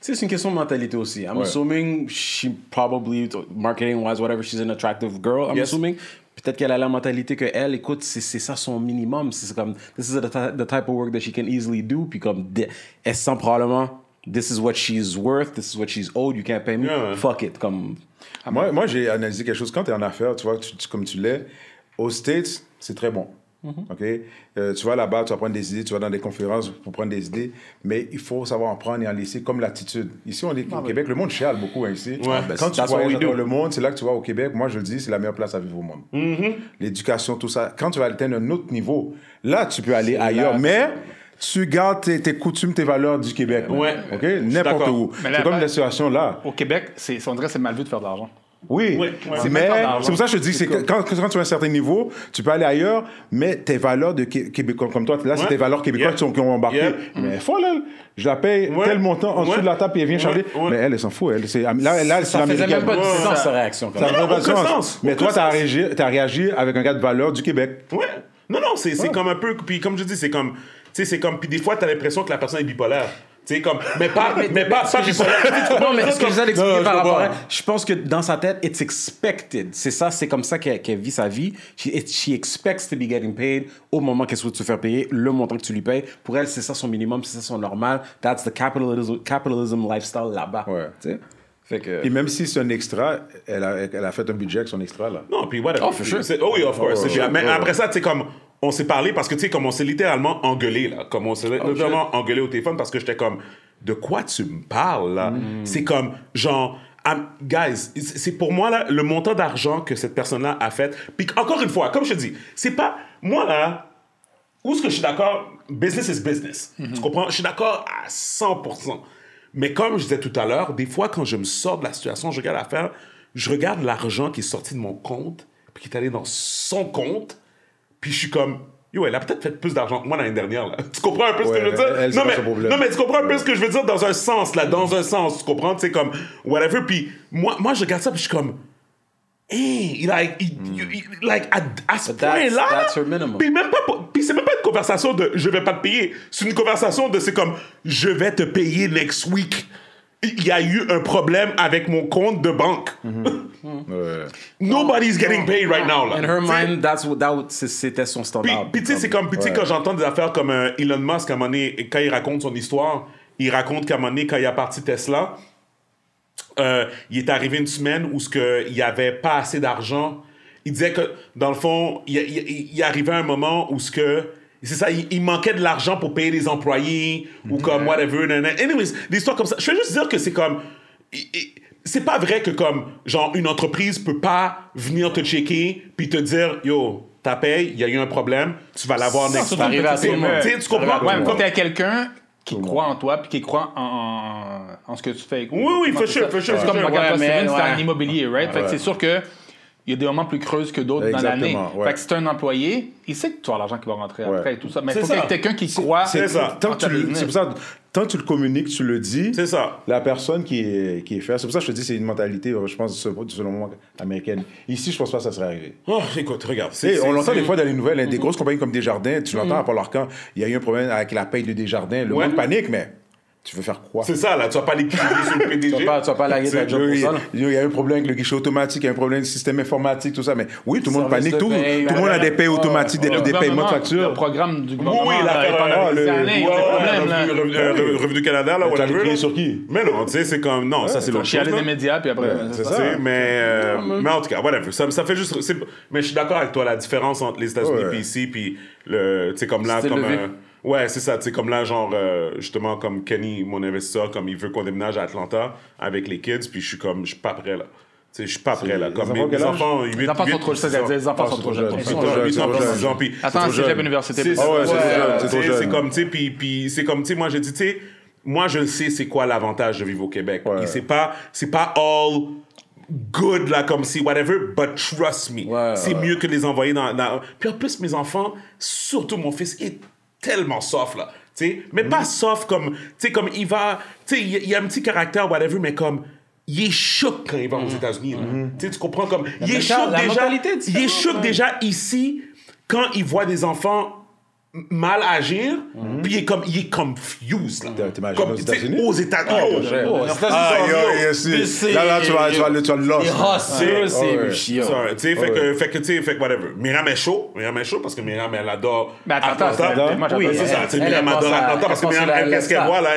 sais, c'est une question de mentalité aussi. I'm assuming she probably, marketing-wise, whatever, she's an attractive girl. I'm assuming. Peut-être qu'elle a la mentalité que elle, écoute, c'est ça son minimum. C'est comme, this is the type of work that she can easily do. Puis comme, elle sent probablement, this is what she's worth, this is what she's owed, you can't pay me. Yeah. Fuck it. Comme. Moi, j'ai analysé quelque chose. Quand tu es en affaires, tu vois, comme tu l'es, aux States, c'est très bon. Mm-hmm. Okay? Tu vas là-bas, tu vas prendre des idées, tu vas dans des conférences pour prendre des idées, mais il faut savoir en prendre et en laisser, comme l'attitude. Ici, on est au Québec, le monde chiale beaucoup hein, ici. Ouais, quand tu voyages dans le monde, c'est là que tu vas au Québec. Moi, je le dis, c'est la meilleure place à vivre au monde. Mm-hmm. L'éducation, tout ça. Quand tu vas atteindre un autre niveau, là, tu peux aller ailleurs, mais... Tu gardes tes coutumes, tes valeurs du Québec. Ouais. OK? N'importe où. Là, c'est comme la situation là. Au Québec, on dirait que c'est mal vu de faire de l'argent. Oui. Mais c'est pour ça que je te dis que quand tu as un certain niveau, tu peux aller ailleurs, mais tes valeurs de Québécois, comme toi, là, c'est tes valeurs québécoises qui ont embarqué. Yeah. Mais faut là, je la paye tel montant en dessous de la table et elle vient charger. Mais elle s'en fout. Là, ça faisait même pas de sens, sa réaction. Ça faisait pas de sens. Mais toi, t'as réagi avec un gars de valeurs du Québec. Oui. Non, c'est comme un peu... Puis comme je dis, c'est comme... Tu sais, c'est comme, puis des fois, t'as l'impression que la personne est bipolaire. Tu sais, comme, mais pas bipolaire. Non, mais ce que je vous ai expliqué par rapport à, je pense que dans sa tête, it's expected. C'est ça, c'est comme ça qu'elle vit sa vie. She expects to be getting paid au moment qu'elle souhaite se faire payer, le montant que tu lui payes. Pour elle, c'est ça son minimum, c'est ça son normal. That's the capitalism lifestyle là-bas. Ouais. Tu sais? Puis même si c'est un extra, elle a fait un budget avec son extra, là. Non, puis whatever. Oh, for sure. Oh oui, of course. Mais après ça, tu sais, comme... On s'est parlé parce que, tu sais, comme on s'est littéralement engueulé, là. Comme on s'est littéralement engueulé au téléphone parce que j'étais comme, de quoi tu me parles, là? C'est comme, genre, guys, c'est pour moi, là, le montant d'argent que cette personne-là a fait. Puis encore une fois, comme je te dis, c'est pas, moi, là, où est-ce que je suis d'accord? Business is business. Mm-hmm. Tu comprends? Je suis d'accord à 100%. Mais comme je disais tout à l'heure, des fois, quand je me sors de la situation, je regarde l'affaire, je regarde l'argent qui est sorti de mon compte, puis qui est allé dans son compte. Puis je suis comme, yo, elle a peut-être fait plus d'argent que moi l'année dernière, là. Tu comprends un peu ce que je veux dire? Non, mais tu comprends un peu ce que je veux dire dans un sens, là, dans un sens. Tu comprends? Tu sais, comme, whatever. Puis moi, je regarde ça, puis je suis comme, hey, à ce point-là. That's her minimum. Puis c'est même pas une conversation de je vais pas te payer. C'est une conversation de c'est comme, je vais te payer next week. il y a eu un problème avec mon compte de banque. Nobody's getting paid right now. Là. In her mind, c'était son standard. Puis tu sais, c'est comme, quand j'entends des affaires comme Elon Musk, à un moment donné, quand il raconte son histoire, il raconte qu'à un moment donné, quand il a parti Tesla, il est arrivé une semaine où il n'y avait pas assez d'argent. Il disait que, dans le fond, il arrivait un moment où c'est ça, il manquait de l'argent pour payer les employés ou comme whatever. Anyways, des histoires comme ça. Je veux juste dire que c'est comme... c'est pas vrai que comme, genre, une entreprise peut pas venir te checker puis te dire, yo, ta paye, il y a eu un problème, tu vas l'avoir next time. Tu comprends? Ouais, quand t'as quelqu'un qui croit en toi puis qui croit en ce que tu fais. Oui, for sure. C'est comme, regarde, Steven, c'est un immobilier, right? Fait que c'est sûr que il y a des moments plus creuses que d'autres dans l'année. Ouais. Fait que si t'es un employé, il sait que tu as l'argent qui va rentrer après et tout ça. Mais il faut qu'il y ait quelqu'un qui croit. C'est pour ça, tant que tu le communiques, tu le dis, c'est ça. La personne qui est fair. C'est pour ça que je te dis, c'est une mentalité, je pense, selon moi, américaine. Ici, je pense pas que ça serait arrivé. Oh, écoute, regarde. On l'entend des fois dans les nouvelles, des grosses compagnies comme Desjardins, tu l'entends à Paul Arcan, il y a eu un problème avec la paye de Desjardins. Le monde panique, mais... Tu veux faire quoi? C'est ça, là. Tu vas pas les crier sur le PDG. Tu vas pas laguer ta job pour ça. Il y a un problème avec le guichet automatique, il y a un problème avec le système informatique, tout ça. Mais oui, tout le monde panique. Tout le monde a des paies automatiques, des paiements de factures. Le programme du gouvernement. Oui, le Revenu Canada, là, whatever. Tu vas crier sur qui? Mais non, tu sais, c'est comme... Non, ça, c'est l'autre chose. Chialer des médias, puis après... C'est ça. Mais en tout cas, whatever. Ça fait juste... Mais je suis d'accord avec toi, la différence entre les États-Unis et ici, puis le... Tu sais, comme là, comme... Ouais, c'est ça, tu sais, comme là, genre, justement, comme Kenny, mon investisseur, comme il veut qu'on déménage à Atlanta avec les kids, puis je suis comme, je suis pas prêt, là. Tu sais, je suis pas prêt, là. Comme mes enfants, ils sont trop jeunes. Les enfants sont trop jeunes. Attends, c'est l'université. C'est comme, tu sais, puis c'est comme, tu sais, moi, j'ai dit, tu sais, moi, je sais c'est quoi l'avantage de vivre au Québec. Et c'est pas all... good, là, comme si, whatever, but trust me. C'est mieux que les envoyer dans... Puis en plus, mes enfants, surtout mon fils, est tellement soft, là, tu sais, mais pas soft comme, tu sais, comme il va, tu sais, il y a un petit caractère, whatever, mais comme, il est choc quand il va aux États-Unis, tu comprends, comme, il est choc déjà, ici, quand il voit des enfants mal agir, puis il est confused, là. T'imagines aux États-Unis? Aux États-Unis. Là, tu vas le lost. C'est chiant. Tu sais, fait que, whatever. Myriam est chaud, parce que Myriam, elle adore... Mais attends, oui, c'est ça. Myriam adore Atlanta, parce que Myriam, qu'est-ce qu'elle voit, là?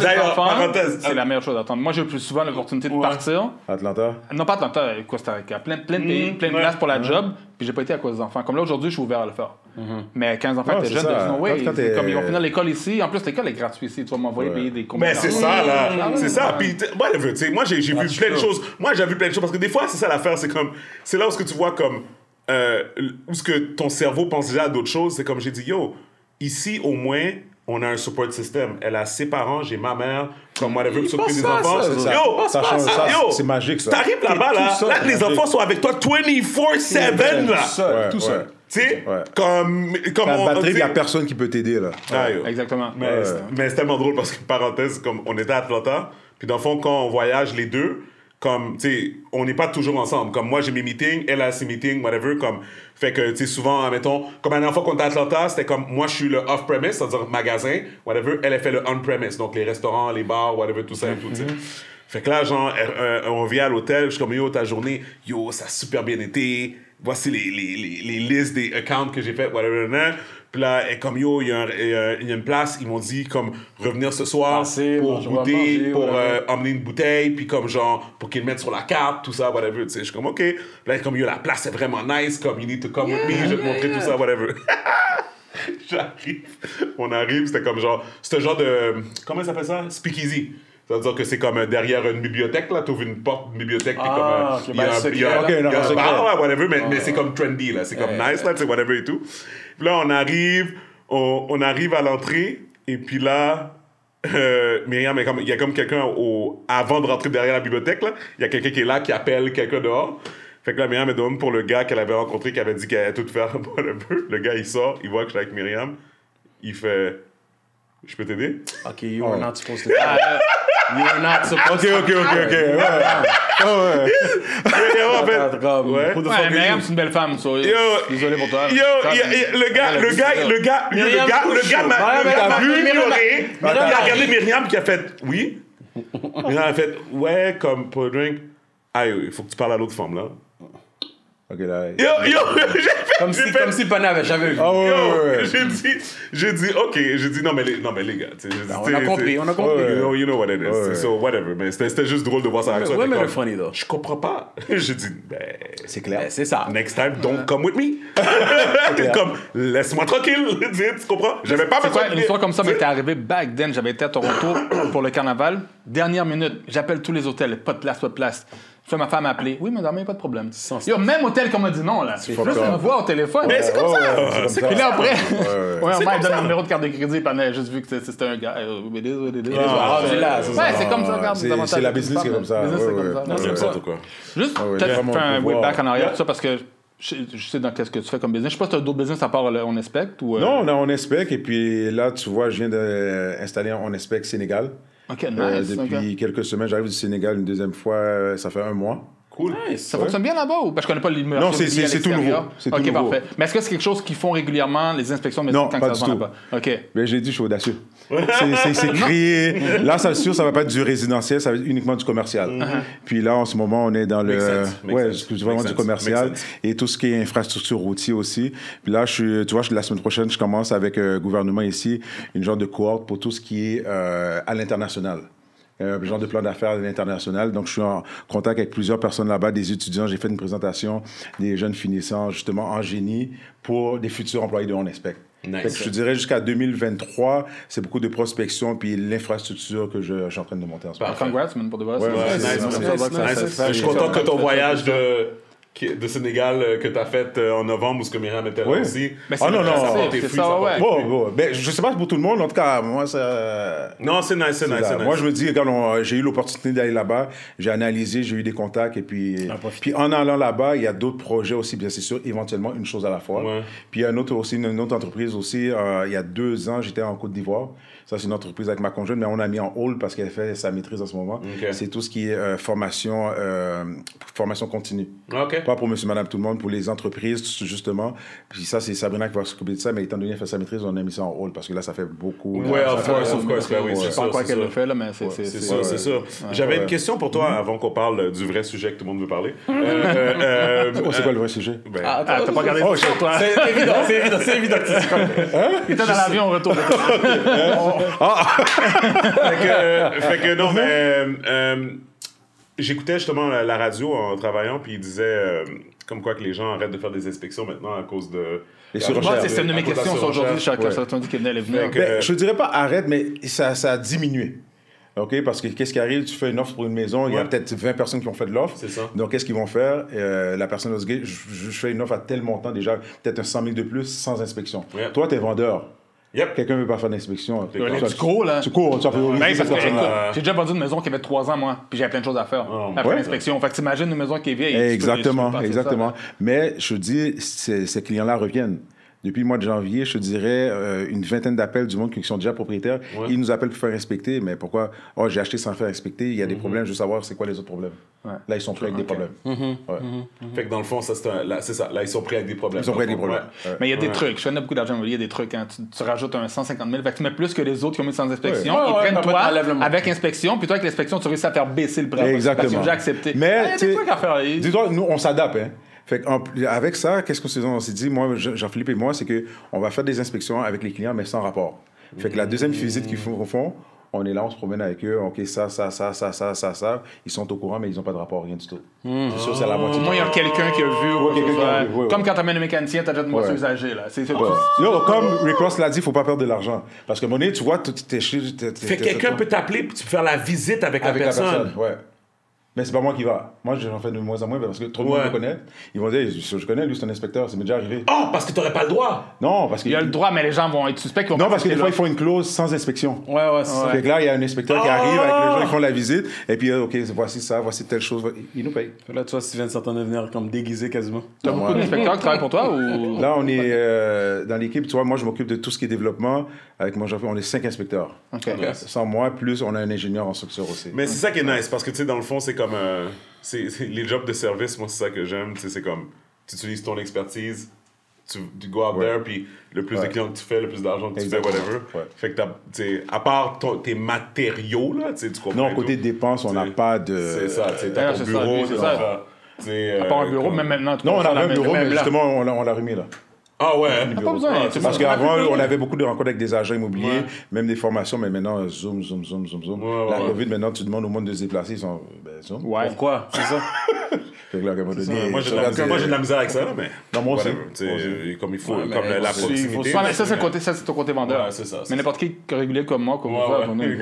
D'ailleurs, parenthèse. C'est la meilleure chose à attendre. Moi, j'ai le plus souvent l'opportunité de partir. Atlanta? Non, pas Atlanta, Costa Rica. Plein de pays, plein de places pour la job, puis j'ai pas été à cause des enfants. Comme là, aujourd'hui, je suis ouvert à le faire. Mais 15 enfants, t'es jeune, comme ils vont finir l'école ici. En plus, l'école est gratuite ici. Tu vas m'envoyer payer des compétences. Mais c'est ça, là. C'est ça. Puis, whatever. Tu sais, moi, j'ai vu plein de choses. Moi, j'ai vu plein de choses. Parce que des fois, c'est ça l'affaire. C'est comme, c'est là où ce que tu vois comme, où ce que ton cerveau pense déjà à d'autres choses. C'est comme j'ai dit, yo, ici, au moins, on a un support system. Elle a ses parents, j'ai ma mère, comme moi, elle veut s'occuper des enfants. Ça change, c'est magique, ça. T'arrives là-bas, là, les enfants sont avec toi 24/7, là. Tout seul. Tu sais, comme la batterie de la personne qui peut t'aider, là. Exactement. Mais c'est tellement drôle parce que, parenthèse, comme on était à Atlanta, puis dans le fond, quand on voyage les deux, comme, tu sais, on n'est pas toujours ensemble. Comme moi, j'ai mes meetings, elle a ses meetings, whatever, comme... Fait que, tu sais, souvent, admettons, comme la dernière fois qu'on était à Atlanta, c'était comme, moi, je suis le off-premise, c'est-à-dire magasin, whatever, elle fait le on-premise, donc les restaurants, les bars, whatever, tout ça et tout, tu sais. Fait que là, genre, on vient à l'hôtel, je suis comme, yo, ta journée, yo, ça a super bien été... Voici les listes des accounts que j'ai fait, whatever, whatever. Puis là, comme yo, il y a une place, ils m'ont dit, comme, revenir ce soir pour goûter, emmener une bouteille, puis comme, genre, pour qu'ils le mettent sur la carte, tout ça, whatever, tu sais. Je suis comme, OK. Puis là, comme, yo, la place est vraiment nice, comme, you need to come with me, je vais te montrer tout ça, whatever. On arrive, c'était comme, genre, c'était genre de, comment ça s'appelle ça? Speakeasy. C'est-à-dire que c'est comme derrière une bibliothèque, là, t'ouvres une porte, une bibliothèque, puis comme... Il y a un bar, whatever, mais c'est comme trendy, là, c'est comme nice, là, tu sais, whatever et tout. Puis là, on arrive à l'entrée, et puis là, Myriam, il y a comme quelqu'un, avant de rentrer derrière la bibliothèque, là, il y a quelqu'un qui est là, qui appelle quelqu'un dehors. Fait que là, Myriam me demande pour le gars qu'elle avait rencontré, qui avait dit qu'elle allait tout faire, whatever. Le gars, il sort, il voit que je suis avec Myriam, il fait... Je peux t'aider? OK, you are not supposed to... You're not supposed to... OK. Ouais. Myriam, c'est une belle femme, so... Désolé pour toi. Le gars m'a ignoré. Il a regardé Myriam qui a fait... Oui? Mais là, en fait, ouais, comme pour drink, aïe, il faut que tu parles à l'autre femme, là. Ok, là. Yo, j'ai fait. Comme si Pana avait jamais vu. Oh, yo, j'ai dit, non, mais les gars, on a compris. You know what it is. Oh, ouais. So, whatever. Mais c'était juste drôle de voir ça avec toi. Ouais, mais le funny, là. Je comprends pas. J'ai dit, ben. C'est clair. C'est ça. Next time, don't come with me. Comme, laisse-moi tranquille. Tu comprends? J'avais pas besoin de. Une histoire comme ça m'était arrivée back then. J'avais été à Toronto pour le carnaval. Dernière minute, j'appelle tous les hôtels. Pas de place. Je fais ma femme appeler. Oui, madame, il n'y a pas de problème. Il y a même hôtel qu'on m'a dit non, là. C'est juste me voir au téléphone. Mais c'est comme ça. Puis là, après, on m'a donné le numéro de carte de crédit et on a juste vu que c'était un gars. C'est comme ça. C'est la business qui est comme ça. Juste peut-être faire un way back en arrière, tout ça, parce que je sais dans qu'est-ce que tu fais comme business. Je sais pas si tu as d'autres business à part On Expect ou... Non, on Expect. Et puis là, tu vois, je viens d'installer On Expect Sénégal. Okay, nice, depuis quelques semaines, j'arrive du Sénégal une deuxième fois, ça fait un mois. Cool. Nice, ça fonctionne bien là-bas ou parce que je connais pas l'immersion? Non, c'est tout nouveau. C'est tout nouveau. Parfait. Mais est-ce que c'est quelque chose qu'ils font régulièrement, les inspections? Mais non, quand pas ça du tout. Okay. Mais j'ai dit, je suis audacieux. c'est créé. Là, ça, sûr, ça va pas être du résidentiel, ça va être uniquement du commercial. Mm-hmm. Puis là, en ce moment, on est dans le... vraiment du commercial et tout ce qui est infrastructure routière aussi. Puis là, la semaine prochaine, je commence avec le gouvernement ici, une genre de cohorte pour tout ce qui est à l'international. Genre de plan d'affaires à l'international. Donc, je suis en contact avec plusieurs personnes là-bas, des étudiants. J'ai fait une présentation des jeunes finissants, justement, en génie pour des futurs employés de On Expect. Nice. Fait que je dirais jusqu'à 2023, c'est beaucoup de prospection puis l'infrastructure que je suis en train de monter en ce moment. Congrats, man, pour de vrai. Je suis content que ton voyage de Sénégal que tu as fait en novembre ou ce que Myriam était là aussi. Mais je sais pas pour tout le monde, en tout cas, moi ça. Non, c'est nice. Moi je me dis, regarde, j'ai eu l'opportunité d'aller là-bas, j'ai analysé, j'ai eu des contacts et puis en allant là-bas, il y a d'autres projets aussi, bien c'est sûr, éventuellement une chose à la fois. Ouais. Puis il y a une autre entreprise aussi, il y a 2 ans, j'étais en Côte d'Ivoire. Ça, c'est une entreprise avec ma conjointe, mais on a mis en hold parce qu'elle fait sa maîtrise en ce moment. Okay. C'est tout ce qui est formation continue. Okay. Pas pour monsieur, madame, tout le monde, pour les entreprises, justement. Puis ça, c'est Sabrina qui va s'occuper de ça, mais étant donné qu'elle fait sa maîtrise, on a mis ça en hold parce que là, ça fait beaucoup. Oui, of course. Je ne sais pas quoi qu'elle le fait, là, mais c'est sûr. J'avais une question pour toi avant qu'on parle du vrai sujet que tout le monde veut parler. C'est quoi le vrai sujet? T'as pas regardé sur toi. C'est évident. Il était dans l'avion, on retourne. fait que non, mais j'écoutais justement la radio en travaillant, puis ils disaient comme quoi que les gens arrêtent de faire des inspections maintenant à cause de... C'est une de mes questions aujourd'hui, je dirais pas arrête, mais ça a diminué. OK, parce que qu'est-ce qui arrive? Tu fais une offre pour une maison, il y a peut-être 20 personnes qui ont fait de l'offre. C'est ça. Donc, qu'est-ce qu'ils vont faire? La personne va se dire, je fais une offre à tel montant déjà, peut-être un 100 000 de plus sans inspection. Yeah. Toi, t'es vendeur. Yep. Quelqu'un ne veut pas faire d'inspection. Tu cours, là. J'ai déjà vendu une maison qui avait 3 ans, moi, puis j'avais plein de choses à faire après l'inspection. Fait que t'imagines une maison qui est vieille. Exactement. Mais je te dis, ces clients-là reviennent. Depuis le mois de janvier, je te dirais une vingtaine d'appels du monde qui sont déjà propriétaires. Ouais. Ils nous appellent pour faire inspecter, mais pourquoi? Oh, j'ai acheté sans faire inspecter. Il y a des problèmes, je veux savoir c'est quoi les autres problèmes. Ouais. Là, ils sont prêts avec des problèmes. Mm-hmm. Ouais. Mm-hmm. Fait que dans le fond, ça, c'est ça. Là, ils sont prêts avec des problèmes. Ouais. Mais il y a des trucs. Je connais beaucoup d'argent immobilier, il y a des trucs. Hein. Tu rajoutes un 150 000, fait que tu mets plus que les autres qui ont mis sans inspection. Ouais. Ils prennent toi avec inspection, puis toi, avec l'inspection, tu réussis à faire baisser le prix. Exactement. Parce que j'ai accepté. Mais il y a des trucs à faire. Dis-toi, nous, on s'adapte. Fait qu'avec ça, qu'est-ce qu'on s'est dit, moi, Jean-Philippe et moi, c'est qu'on va faire des inspections avec les clients, mais sans rapport. Fait que la deuxième visite qu'ils font, on est là, on se promène avec eux, OK, ça. Ils sont au courant, mais ils n'ont pas de rapport, rien du tout. C'est sûr, c'est à la moitié. Moi, il y a quelqu'un qui a vu. Comme quand tu amènes un mécanicien, tu as déjà une moitié usagée. Comme Rick Ross l'a dit, il ne faut pas perdre de l'argent. Parce que mon nez, tu vois, tu es chez. Fait que quelqu'un peut t'appeler pour faire la visite avec la personne. Mais c'est pas moi qui va. Moi, j'en fais de moins en moins parce que trop de monde me connaît. Ils vont dire, je connais, lui, c'est un inspecteur, ça m'est déjà arrivé. Oh, parce que t'aurais pas le droit. Non, parce que. Il y a le droit, mais les gens vont être suspects. Non, parce que des fois, ils font une clause sans inspection. Ouais, c'est ça. Fait que là, il y a un inspecteur qui arrive avec les gens, ils font la visite, et puis, OK, voici telle chose. Ils nous payent. Là, tu vois, Steven Charles de venir comme déguisé quasiment. T'as beaucoup d'inspecteurs qui travaillent pour toi ou. Là, on est dans l'équipe, tu vois, moi, je m'occupe de tout ce qui est développement. Avec mon Jean-Philippe, on est 5 inspecteurs. Okay. Sans moi, plus on a un ingénieur en structure aussi. Mais c'est ça qui est nice, parce que tu sais, dans le fond, c'est comme. Les jobs de service, moi, c'est ça que j'aime. Tu sais, c'est comme. Tu utilises ton expertise. tu go out there, puis le plus de clients que tu fais, le plus d'argent que tu fais, whatever. Ouais. Fait que t'as, t'sais, à part tes matériaux, là, tu comprends. Non, côté dépenses, on n'a pas de. C'est ça, tu sais, t'as ton bureau, c'est ça. À part un bureau, même maintenant, tu comprends. Non, on a un bureau, mais justement, on l'a remis là. Ah ouais, pas besoin. Parce qu'avant, on avait beaucoup de rencontres avec des agents immobiliers, même des formations, mais maintenant, zoom. La COVID, maintenant, tu demandes au monde de se déplacer, ils sont zoom. Ouais. Pourquoi? C'est ça. Fait que là, moi, j'ai de la misère avec ça, mais. Non, moi aussi. Comme il faut, comme la proximité. Ça, c'est ton côté vendeur. Mais n'importe qui régulier comme moi, comme vous, on est.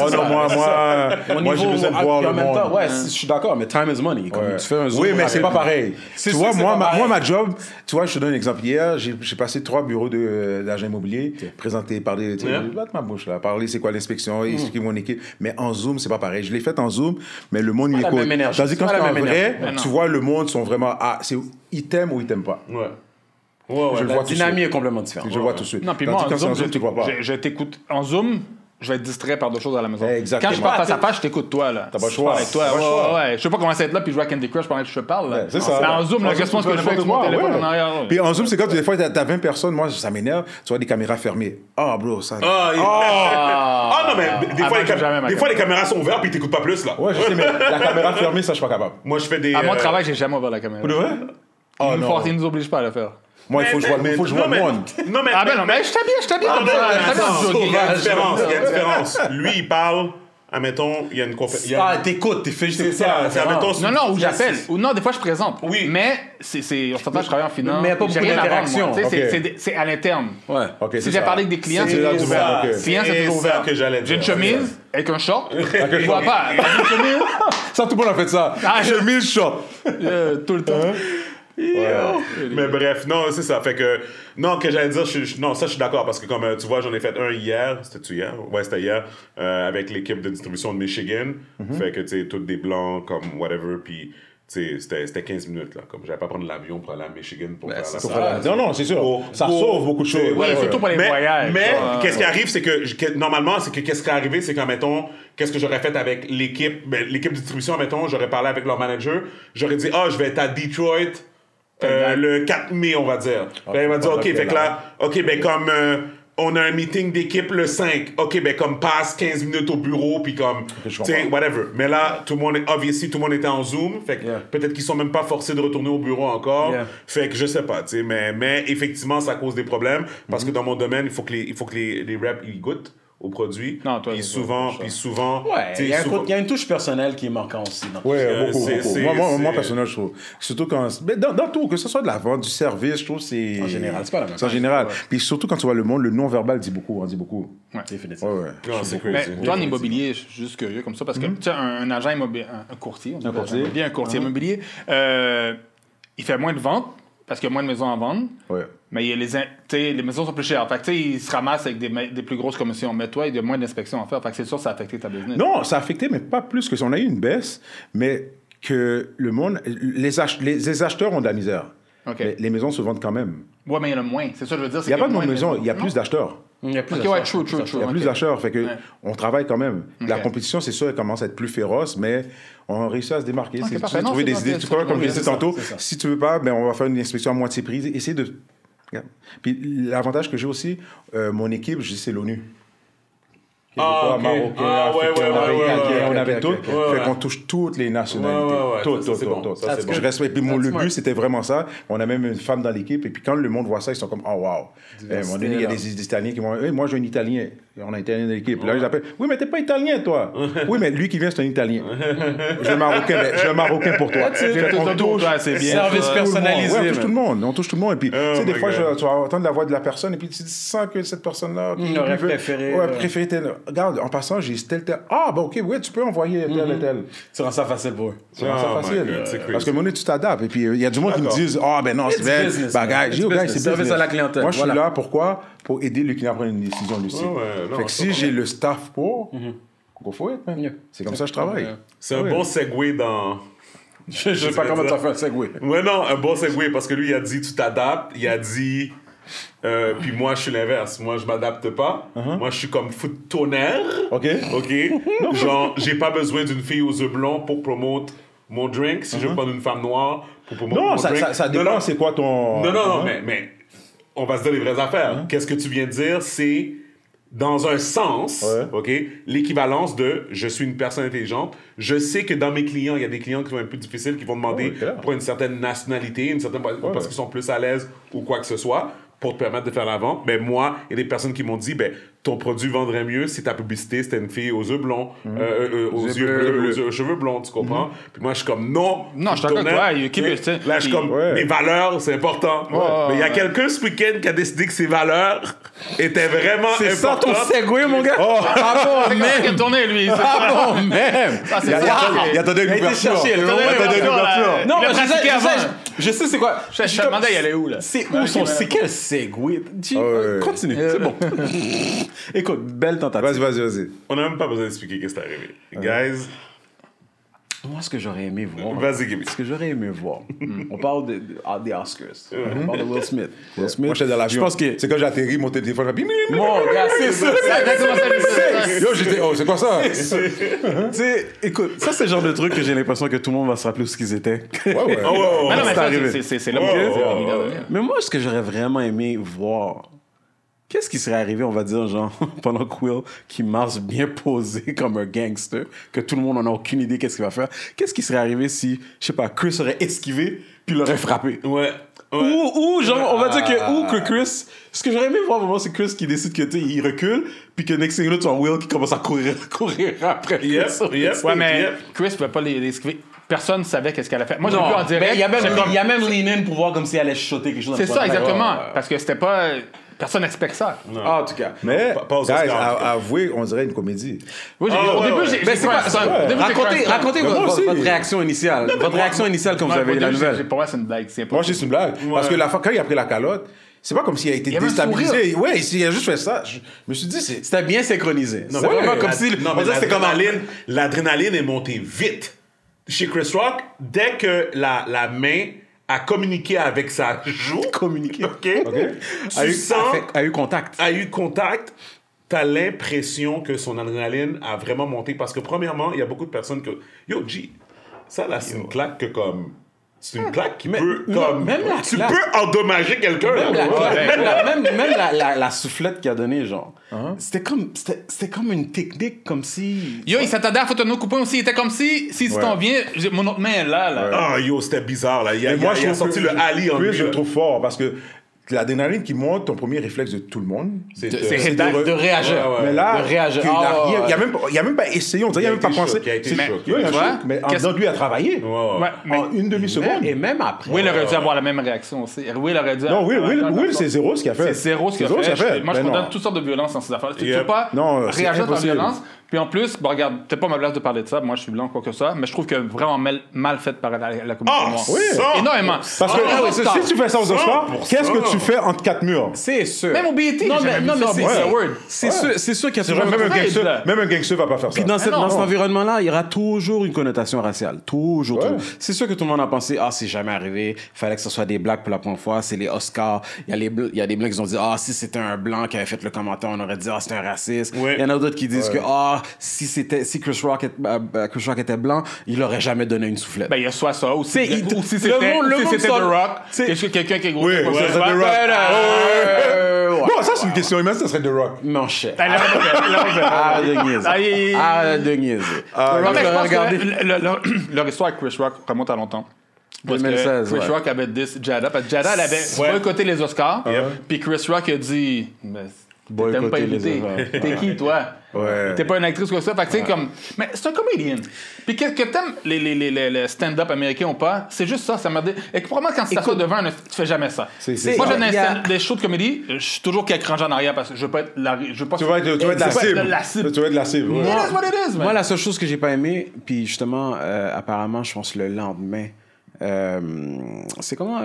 Oh non, moi, j'ai besoin de voir le monde. Ouais, je suis d'accord, mais time is money. Tu fais un zoom. Oui, mais c'est pas pareil. Tu vois, moi, ma job, tu vois, je te donne exemple. Hier, j'ai passé 3 bureaux d'agents immobiliers, présentés, parler, tu sais, là de ma bouche, là, parler c'est quoi l'inspection, expliquer mon équipe. Mais en Zoom, c'est pas pareil. Je l'ai fait en Zoom, mais le monde m'écoute. Tandis que quand c'est en vrai, tu vois, le monde sont vraiment, ah, c'est ils t'aiment ou ils t'aiment pas. Ouais. Ouais, la dynamique est complètement différente. Je le vois tout de suite. Non, puis moi, en Zoom, tu vois pas. Je t'écoute. En Zoom, je vais être distrait par d'autres choses à la maison. Exactement. Quand je parle face à face, je t'écoute, toi, là. T'as pas le choix. Avec toi, ouais. Je sais pas comment c'est là, puis je vois Candy Crush pendant que je te parle, là. Ouais, c'est ça. Mais en Zoom, la réponse que je fais avec mon téléphone en arrière. Puis en Zoom, c'est quand des fois, t'as 20 personnes, moi, ça m'énerve, tu vois, des caméras fermées. Ah, bro, ça. Ah, non, mais des fois, les caméras sont ouvertes, puis t'écoutes pas plus, là. Ouais, je sais, mais la caméra fermée, ça, je suis pas capable. Moi, je fais des. À mon travail, j'ai jamais ouvert la caméra. Pour de vrai? Ah, non. Ils nous obligent pas à le faire. Moi, il faut jouer au monde. Non, mais. Ah, ben non, mais je t'habille comme ça. Il y a une différence. Lui, il parle. Admettons, il y a une conférence. Ah, t'écoutes, tu fais juste ça. Non, ou j'appelle. Ou non, des fois, je présente. Oui. Mais, on s'entend, je travaille en finance. Mais il n'y a pas beaucoup d'interaction. C'est à l'interne. Ouais. Si j'ai parlé avec des clients, c'est toujours ouvert. Clients, c'est toujours ouvert. J'ai une chemise avec un short. Je vois pas. Ça, tout le monde a fait ça. Chemise, short. Tout le temps. Yeah. Ouais. Mais bref, non, c'est ça. Fait que, non, que j'allais dire, non, ça je suis d'accord parce que, comme tu vois, j'en ai fait un hier, c'était-tu hier? Ouais, c'était hier, avec l'équipe de distribution de Michigan. Mm-hmm. Fait que, tu sais, toutes des blancs, comme whatever, puis. C'était 15 minutes, là. Comme j'allais pas prendre l'avion pour aller à Michigan pour faire ça. Non, c'est sûr. Ça sauve beaucoup de choses. Ouais, surtout pour les voyages. Mais qu'est-ce qui arrive, c'est que normalement, c'est que qu'est-ce qui est arrivé, c'est qu'en mettons, qu'est-ce que j'aurais fait avec l'équipe, ben, l'équipe de distribution, mettons, j'aurais parlé avec leur manager, j'aurais dit, je vais être à Detroit le 4 mai, on va dire. Okay, il m'a dit, OK, fait que là, OK, ben comme. On a un meeting d'équipe le 5. OK, ben comme passe 15 minutes au bureau, puis comme, tu sais, whatever. Mais là, tout le monde était en Zoom. Fait que peut-être qu'ils sont même pas forcés de retourner au bureau encore. Yeah. Fait que je sais pas, tu sais. Mais effectivement, ça cause des problèmes. Parce que dans mon domaine, il faut que les reps, ils goûtent au produit. Non, toi, puis souvent... Ouais, il y a une touche personnelle qui est manquante aussi. Ouais, beaucoup. Moi, personnel, je trouve. Surtout quand... Mais dans tout, que ce soit de la vente, du service, je trouve c'est... En général, c'est pas la même chose. C'est en général. Puis surtout quand tu vois le monde, le non-verbal dit beaucoup, on dit beaucoup. Ouais, définitivement. Ouais. C'est crazy. Mais toi, en immobilier, je suis juste curieux comme ça, parce que, tu sais, un agent immobilier... Un courtier. Un courtier immobilier. Il fait moins de ventes, parce qu'il y a moins de maisons à vendre. Ouais. Mais les maisons sont plus chères. Fait que, ils se ramassent avec des plus grosses commissions. Mais toi, il y a moins d'inspections à faire. Fait que c'est sûr que ça a affecté ta business. Non, ça a affecté, mais pas plus que ça. On a eu une baisse, mais que le monde... Les acheteurs ont de la misère. Okay. Les maisons se vendent quand même. Oui, mais il y en a moins. C'est ça que je veux dire. Il n'y a pas de moins de maisons. Il y a plus d'acheteurs. Il y a plus d'acheteurs. Fait que on travaille quand même. Okay. La compétition, c'est sûr, elle commence à être plus féroce, mais on réussit à se démarquer. Okay, c'est de trouver des idées. Comme je disais tantôt, si tu ne veux pas, on va faire une inspection à moitié prise. Essaye de... Puis l'avantage que j'ai aussi, mon équipe, c'est l'ONU. Ah, ouais. On avait tout. Fait qu'on touche toutes les nationalités. Toutes. Ça, c'est bon. Je respecte. Puis le but, c'était vraiment ça. On a même une femme dans l'équipe. Et puis quand le monde voit ça, ils sont comme, oh, wow. Il y a des Italiens qui vont, moi, j'ai un Italien. On a un Italien dans l'équipe. Là, ils appellent, oui, mais t'es pas Italien, toi. Oui, mais lui qui vient, c'est un Italien. Je suis un Marocain pour toi. On touche. C'est bien. Service personnalisé. On touche tout le monde. Et puis, tu sais, des fois, tu vas entendre la voix de la personne. Et puis, tu sens que cette personne-là. Il aurait préféré. Regarde, en passant, j'ai tel. Ah, ben OK, oui, tu peux envoyer tel et tel. Tu rends ça facile pour eux. Parce que monnaie, tu t'adaptes. Et puis, il y a du monde qui me disent, non, c'est belle. C'est service à la clientèle. Moi, je suis là, pourquoi? Pour aider le client à prendre une décision lucide. Fait que si j'ai le staff pour, go for it, man. C'est comme ça que je travaille. C'est un bon segue dans... Je sais pas comment ça fait un segue. Ouais, non, un bon segue, parce que lui, il a dit, tu t'adaptes. Il a dit... puis moi, je suis l'inverse. Moi, je m'adapte pas. Moi, je suis comme fou de tonnerre. OK. Genre, j'ai pas besoin d'une fille aux yeux blonds pour promouvoir mon drink, si je prends une femme noire pour promouvoir mon drink... Ça dépend, non, c'est quoi ton... mais on va se dire les vraies affaires. Qu'est-ce que tu viens de dire, c'est, dans un sens, l'équivalence de « je suis une personne intelligente », je sais que dans mes clients, il y a des clients qui sont un peu difficiles, qui vont demander pour une certaine nationalité, une certaine... parce qu'ils sont plus à l'aise ou quoi que ce soit, pour te permettre de faire la vente. Mais moi, il y a des personnes qui m'ont dit, ben, ton produit vendrait mieux si ta publicité, c'était une fille aux yeux blonds, aux cheveux blonds, tu comprends? Puis moi, je suis comme, non. Non, je suis d'accord. Là, je suis comme, les valeurs, c'est important. Mais il y a quelqu'un ce week-end qui a décidé que ses valeurs étaient vraiment importantes. C'est ça ton segway, mon gars? Ah bon, même! Il a tourné, lui. Ah bon, même! Il attendait une ouverture. Non, mais je sais c'est quoi. Je te demandais, il allait où, là? C'est où son... C'est quel segway? Continue, c'est bon. Écoute, belle tentative. Vas-y. On n'a même pas besoin d'expliquer qu'est-ce qui est arrivé. Guys. Moi, ce que j'aurais aimé voir. Vas-y, Gabe. Ce que j'aurais aimé voir. On parle des Oscars. On parle de Will Smith. Moi, j'étais dans l'avion. Je pense que c'est quand j'atterris, mon téléphone. Mon gars, c'est ça. Yo, j'étais. Oh, c'est quoi ça? Tu sais, écoute, ça, c'est le genre de truc que j'ai l'impression que tout le monde va se rappeler ce qu'ils étaient. Ouais. C'est arrivé. C'est là. Mais moi, ce que j'aurais vraiment aimé voir. Qu'est-ce qui serait arrivé, on va dire, genre, pendant que Will, qui marche bien posé comme un gangster, que tout le monde n'en a aucune idée qu'est-ce qu'il va faire, qu'est-ce qui serait arrivé si, je sais pas, Chris aurait esquivé puis l'aurait frappé? Ou genre, on va dire que Chris... Ce que j'aurais aimé voir, vraiment, c'est Chris qui décide qu'il recule, puis que next thing là, tu as Will qui commence à courir après Chris. Chris ne peut pas les esquiver. Personne ne savait qu'est-ce qu'elle a fait. Moi, j'ai vu en direct... Il y a même lean-in pour voir comme si elle allait shooter quelque chose. C'est ça, exactement. Parce que c'était pas... Personne n'expecte ça. En tout cas. Mais, avouez, on dirait une comédie. Oui, racontez votre réaction initiale. Votre réaction initiale quand vous avez la nouvelle. Pour moi, c'est une blague. Moi, c'est une blague. Parce que quand il a pris la calotte, c'est pas comme s'il a été déstabilisé. Ouais, il a juste fait ça. Je me suis dit, c'était bien synchronisé. Non, vraiment comme si. On dirait que c'était comme l'adrénaline est montée vite. Chez Chris Rock, dès que la main a communiqué avec sa joue. Communiqué. OK. A eu contact. T'as l'impression que son adrénaline a vraiment monté. Parce que, premièrement, il y a beaucoup de personnes que... Yo, G, ça, là, c'est une claque que comme... C'est une claque qui peut... Comme, même la tu claque. Peux endommager quelqu'un. Même la soufflette qu'il a donnée, genre. C'était comme une technique, comme si... Yo, il s'attendait à faire un autre coupon aussi. Il était comme si tu t'en viens, mon autre main est là. Ah, yo, c'était bizarre, là. Moi, je sorti le Ali en lui. Je le trouve fort, parce que l'adrénaline qui monte, ton premier réflexe de tout le monde, c'est de réagir. Mais là, il n'a même pas essayé, on dirait qu'il n'a même pas pensé. Il a été choqué. Mais en lui, a travaillé. En une demi-seconde. Et même après. Will aurait dû avoir la même réaction aussi. Non, Will, c'est zéro ce qu'il a fait. Moi, je condamne toutes sortes de violences dans ces affaires. Tu ne peux pas réagir dans la violence. Puis en plus, regarde, c'est pas ma place de parler de ça, moi je suis blanc, quoi que ça, mais je trouve que vraiment mal faite par la communauté noire. Énormément. Parce que si tu fais ça aux Oscars, qu'est-ce que tu fais entre quatre murs? C'est sûr. Même au BET, c'est sûr qu'il y a toujours même un gangster va pas faire ça. Puis dans cet environnement-là, il y aura toujours une connotation raciale. Toujours. C'est sûr que tout le monde a pensé, c'est jamais arrivé, fallait que ce soit des blacks pour la première fois, c'est les Oscars. Il y a des blancs qui ont dit, si c'était un blanc qui avait fait le commentaire, on aurait dit, c'est un raciste. Il y en a d'autres qui disent que, si Chris Rock était blanc, il aurait jamais donné une soufflette. Ben il y a soit ça ou si c'était The Rock, est-ce que quelqu'un qui est gros The Rock. Non, ça c'est une question immense, ça serait The Rock. Non, chef. Leur histoire avec Chris Rock remonte à longtemps. Parce que 2016, Chris Rock avait dit Jada, parce que Jada elle avait boycotté les Oscars, puis Chris Rock a dit t'aimes pas éviter. T'es qui, toi? T'es pas une actrice comme ça. Fait que tu sais, comme... Mais c'est un comédien. Puis que t'aimes les stand-up américains ou pas, c'est juste ça, ça m'a dit... Et que probablement quand tu t'assois devant, tu fais jamais ça. Moi, j'ai des shows de comédie, je suis toujours quelques ranges en arrière parce que je veux pas être la cible. Tu vas être la cible. Moi, la seule chose que j'ai pas aimée, puis justement, apparemment, je pense le lendemain... c'est comment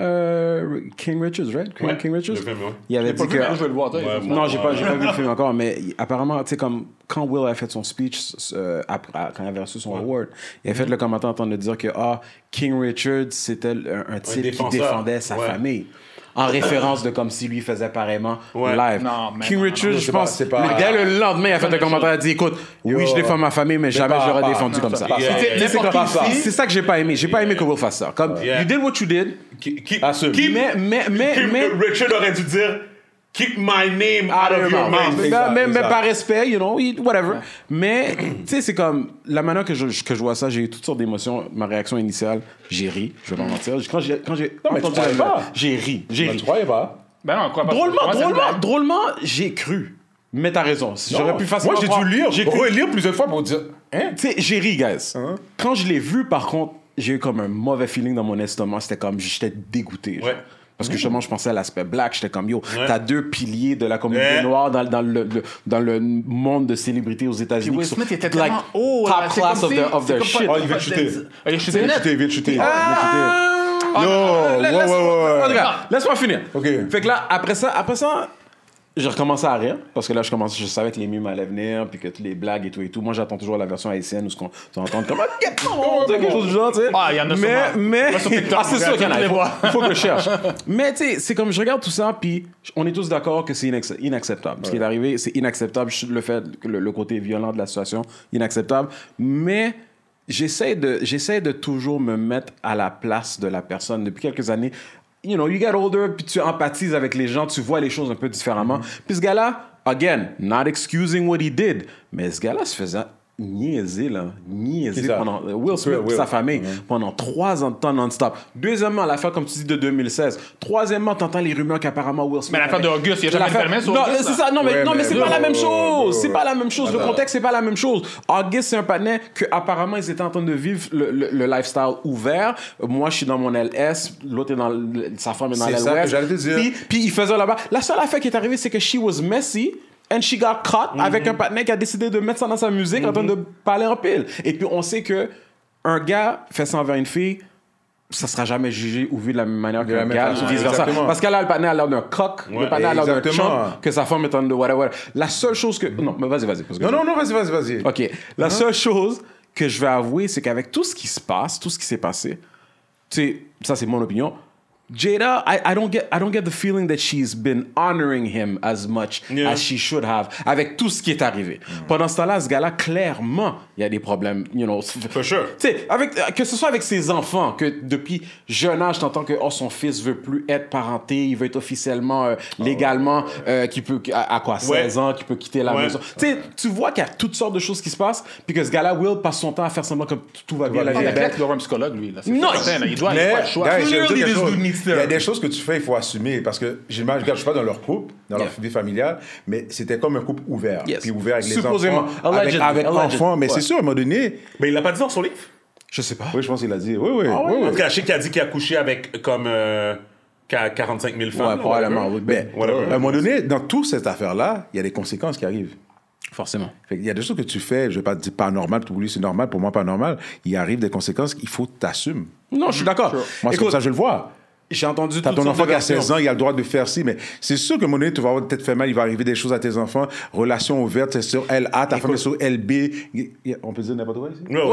King Richard, right? King Richard? Le film, il avait dit que... Je vais le voir, non, j'ai pas vu le film encore, mais apparemment, tu sais, comme quand Will a fait son speech, quand il avait reçu son award, il a fait le commentaire en train de dire que King Richard, c'était un type qui défendait sa famille. en référence de comme si lui faisait pareillement live. Non, mais King Richard, je pense, c'est pas. Dès le lendemain, il a fait un commentaire, il a dit écoute, oui, je défends ma famille, mais jamais j'aurais défendu comme ça. C'est ça que j'ai pas aimé. J'ai pas aimé que Will fasse ça. Comme, you did what you did. Mais Richard aurait dû dire keep my name out of your mouth. Mais par respect, you know, whatever. Ouais. Mais, tu sais, c'est comme, la manière que je vois ça, j'ai eu toutes sortes d'émotions. Ma réaction initiale, j'ai ri, je vais pas mentir. J'ai ri. Tu croyais pas? Ben non, quoi, drôlement, j'ai cru. Mais t'as raison. J'aurais pu facilement. Moi, j'ai dû lire. J'ai cru lire plusieurs fois pour dire, hein? Tu sais, j'ai ri, guys. Quand je l'ai vu, par contre, j'ai eu comme un mauvais feeling dans mon estomac. C'était comme, j'étais dégoûté. Ouais. Parce que justement, je pensais à l'aspect black. J'étais comme, yo, t'as deux piliers de la communauté noire dans le monde de célébrités aux États-Unis. Will Smith était like, tellement haut. Top class of their shit. Oh, il vient de chuter. Laisse-moi finir. OK. Fait que là, après ça, je recommençais à rire, parce que là, je savais que les mimes allaient venir, puis que toutes les blagues et tout. Moi, j'attends toujours la version haïtienne où on entend comme quelque chose du genre, tu sais. Ah, il y en a sûrement. C'est sûr qu'il y en a. Il faut que je cherche. Mais, tu sais, c'est comme je regarde tout ça, puis on est tous d'accord que c'est inacceptable. Ce qui est arrivé, c'est inacceptable. Le fait, le côté violent de la situation, inacceptable. Mais j'essaie de toujours me mettre à la place de la personne. Depuis quelques années, you know, you get older, puis tu empathises avec les gens, tu vois les choses un peu différemment. Mm-hmm. Puis ce gars-là, again, not excusing what he did, mais ce gars-là se faisait niaiser pendant Will Smith et sa famille pendant 3 ans de temps non-stop. Deuxièmement, l'affaire, comme tu dis, de 2016. Troisièmement, t'entends les rumeurs qu'apparemment Will Smith... Mais l'affaire d'Auguste, il n'y a jamais de permis sur Auguste. Non, mais c'est pas la même chose. C'est pas la même chose. Le contexte, c'est pas la même chose. Auguste, c'est un patin qu'apparemment, ils étaient en train de vivre le lifestyle ouvert. Moi, je suis dans mon LS. L'autre est dans... Sa femme est dans l'Ouest. Puis, ils faisaient là-bas. La seule affaire qui est arrivée, c'est que she was messy. And she got caught avec un partenaire qui a décidé de mettre ça dans sa musique en train de parler en pile. Et puis, on sait que un gars fait ça envers une fille, ça sera jamais jugé ou vu de la même manière qu'un gars, ou vice versa. Parce qu'elle a le partenaire à l'air d'un coq, le partenaire à l'air d'un chum, que sa femme est en train de whatever. La seule chose que... Non, mais vas-y. Vas-y. OK. La seule chose que je vais avouer, c'est qu'avec tout ce qui se passe, tout ce qui s'est passé, tu sais, ça, c'est mon opinion... Jada, I don't get the feeling that she's been honoring him as much as she should have avec tout ce qui est arrivé. Pendant ce temps-là, ce gars-là, clairement, il y a des problèmes, you know. For sure. Tu sais, que ce soit avec ses enfants, que depuis jeune âge, t'entends que son fils veut plus être parenté, il veut être officiellement, légalement, qui peut, à quoi, 16 ans, qui peut quitter la maison. Tu sais, tu vois qu'il y a toutes sortes de choses qui se passent, puis que ce gars-là, Will, passe son temps à faire semblant comme tout va bien. Il est un psychologue, lui. Non, il doit avoir le choix. Il y a des choses que tu fais, il faut assumer. Parce que j'imagine, je ne suis pas dans leur couple, dans leur vie familiale, mais c'était comme un couple ouvert. Yes. Puis ouvert avec les enfants. Avec enfants, mais c'est sûr, à un moment donné. Mais il n'a pas dit dans son livre? Je ne sais pas. Oui, je pense qu'il a dit. Oui. En tout cas, je sais qu'il a dit qu'il a couché avec comme 45 000 femmes. Oui, probablement. Mais à un moment donné, dans toute cette affaire-là, il y a des conséquences qui arrivent. Forcément. Il y a des choses que tu fais, je ne vais pas dire pas normal, pour lui c'est normal, pour moi pas normal. Il arrive des conséquences qu'il faut t'assumer. Non, je suis d'accord. Moi, c'est comme ça je le vois. J'ai entendu t'as ton enfant qui a 16 ans, il a le droit de faire ci, mais c'est sûr que à un moment donné, tu vas avoir peut-être fait mal, il va arriver des choses à tes enfants, relations ouvertes, c'est sur LA, ta femme est sur LB. On peut dire n'importe quoi ici? Non,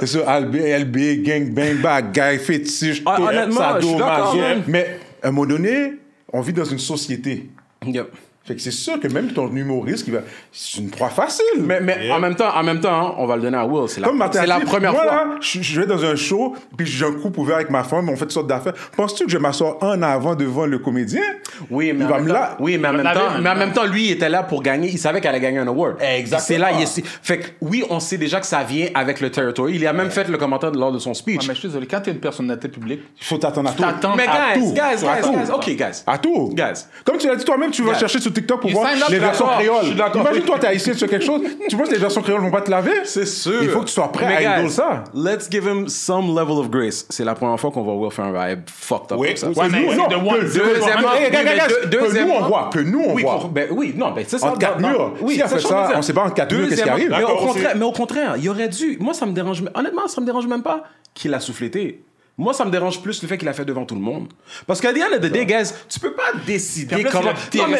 c'est sur LB, gang, bang, bang, guy, fétiche, sado, mazo. Mais à un moment donné, on vit dans une société. Yep. Fait que c'est sûr que même ton humoriste, c'est une proie facile. Mais en même temps, on va le donner à Will. C'est la première fois. Moi, là, je vais dans un show, puis j'ai un couple ouvert avec ma femme, on fait toutes sortes d'affaires. Penses-tu que je m'assois en avant devant le comédien? Oui, mais en même temps, lui, il était là pour gagner. Il savait qu'elle allait gagner un award. Exactement. C'est là, fait que oui, on sait déjà que ça vient avec le territory. Il a même fait le commentaire lors de son speech. Ah, mais je suis désolé, quand t'es une personnalité publique, il faut t'attendre à tout. Guys, OK, guys. À tout. Guys. Comme tu l'as dit toi-même, tu vas chercher sur TikTok pour voir les versions créoles. Imagine toi, t'es haïtien sur quelque chose, tu vois que les versions créoles vont pas te laver. C'est sûr. Il faut que tu sois prêt à aider ça. Let's give him some level of grace. C'est la première fois qu'on va Will faire un vibe fucked up. Oui, comme ça. Deuxièmement, que nous on voit. Ben c'est ça. En quatre murs. S'il a fait ça, on sait pas en quatre murs qu'est-ce qui arrive. Mais au contraire, il aurait dû. Moi, ça me dérange. Honnêtement, ça me dérange même pas qu'il a soufflété. Moi, ça me dérange plus le fait qu'il l'a fait devant tout le monde. Parce qu'à the end of the day, guys, tu peux pas décider comment...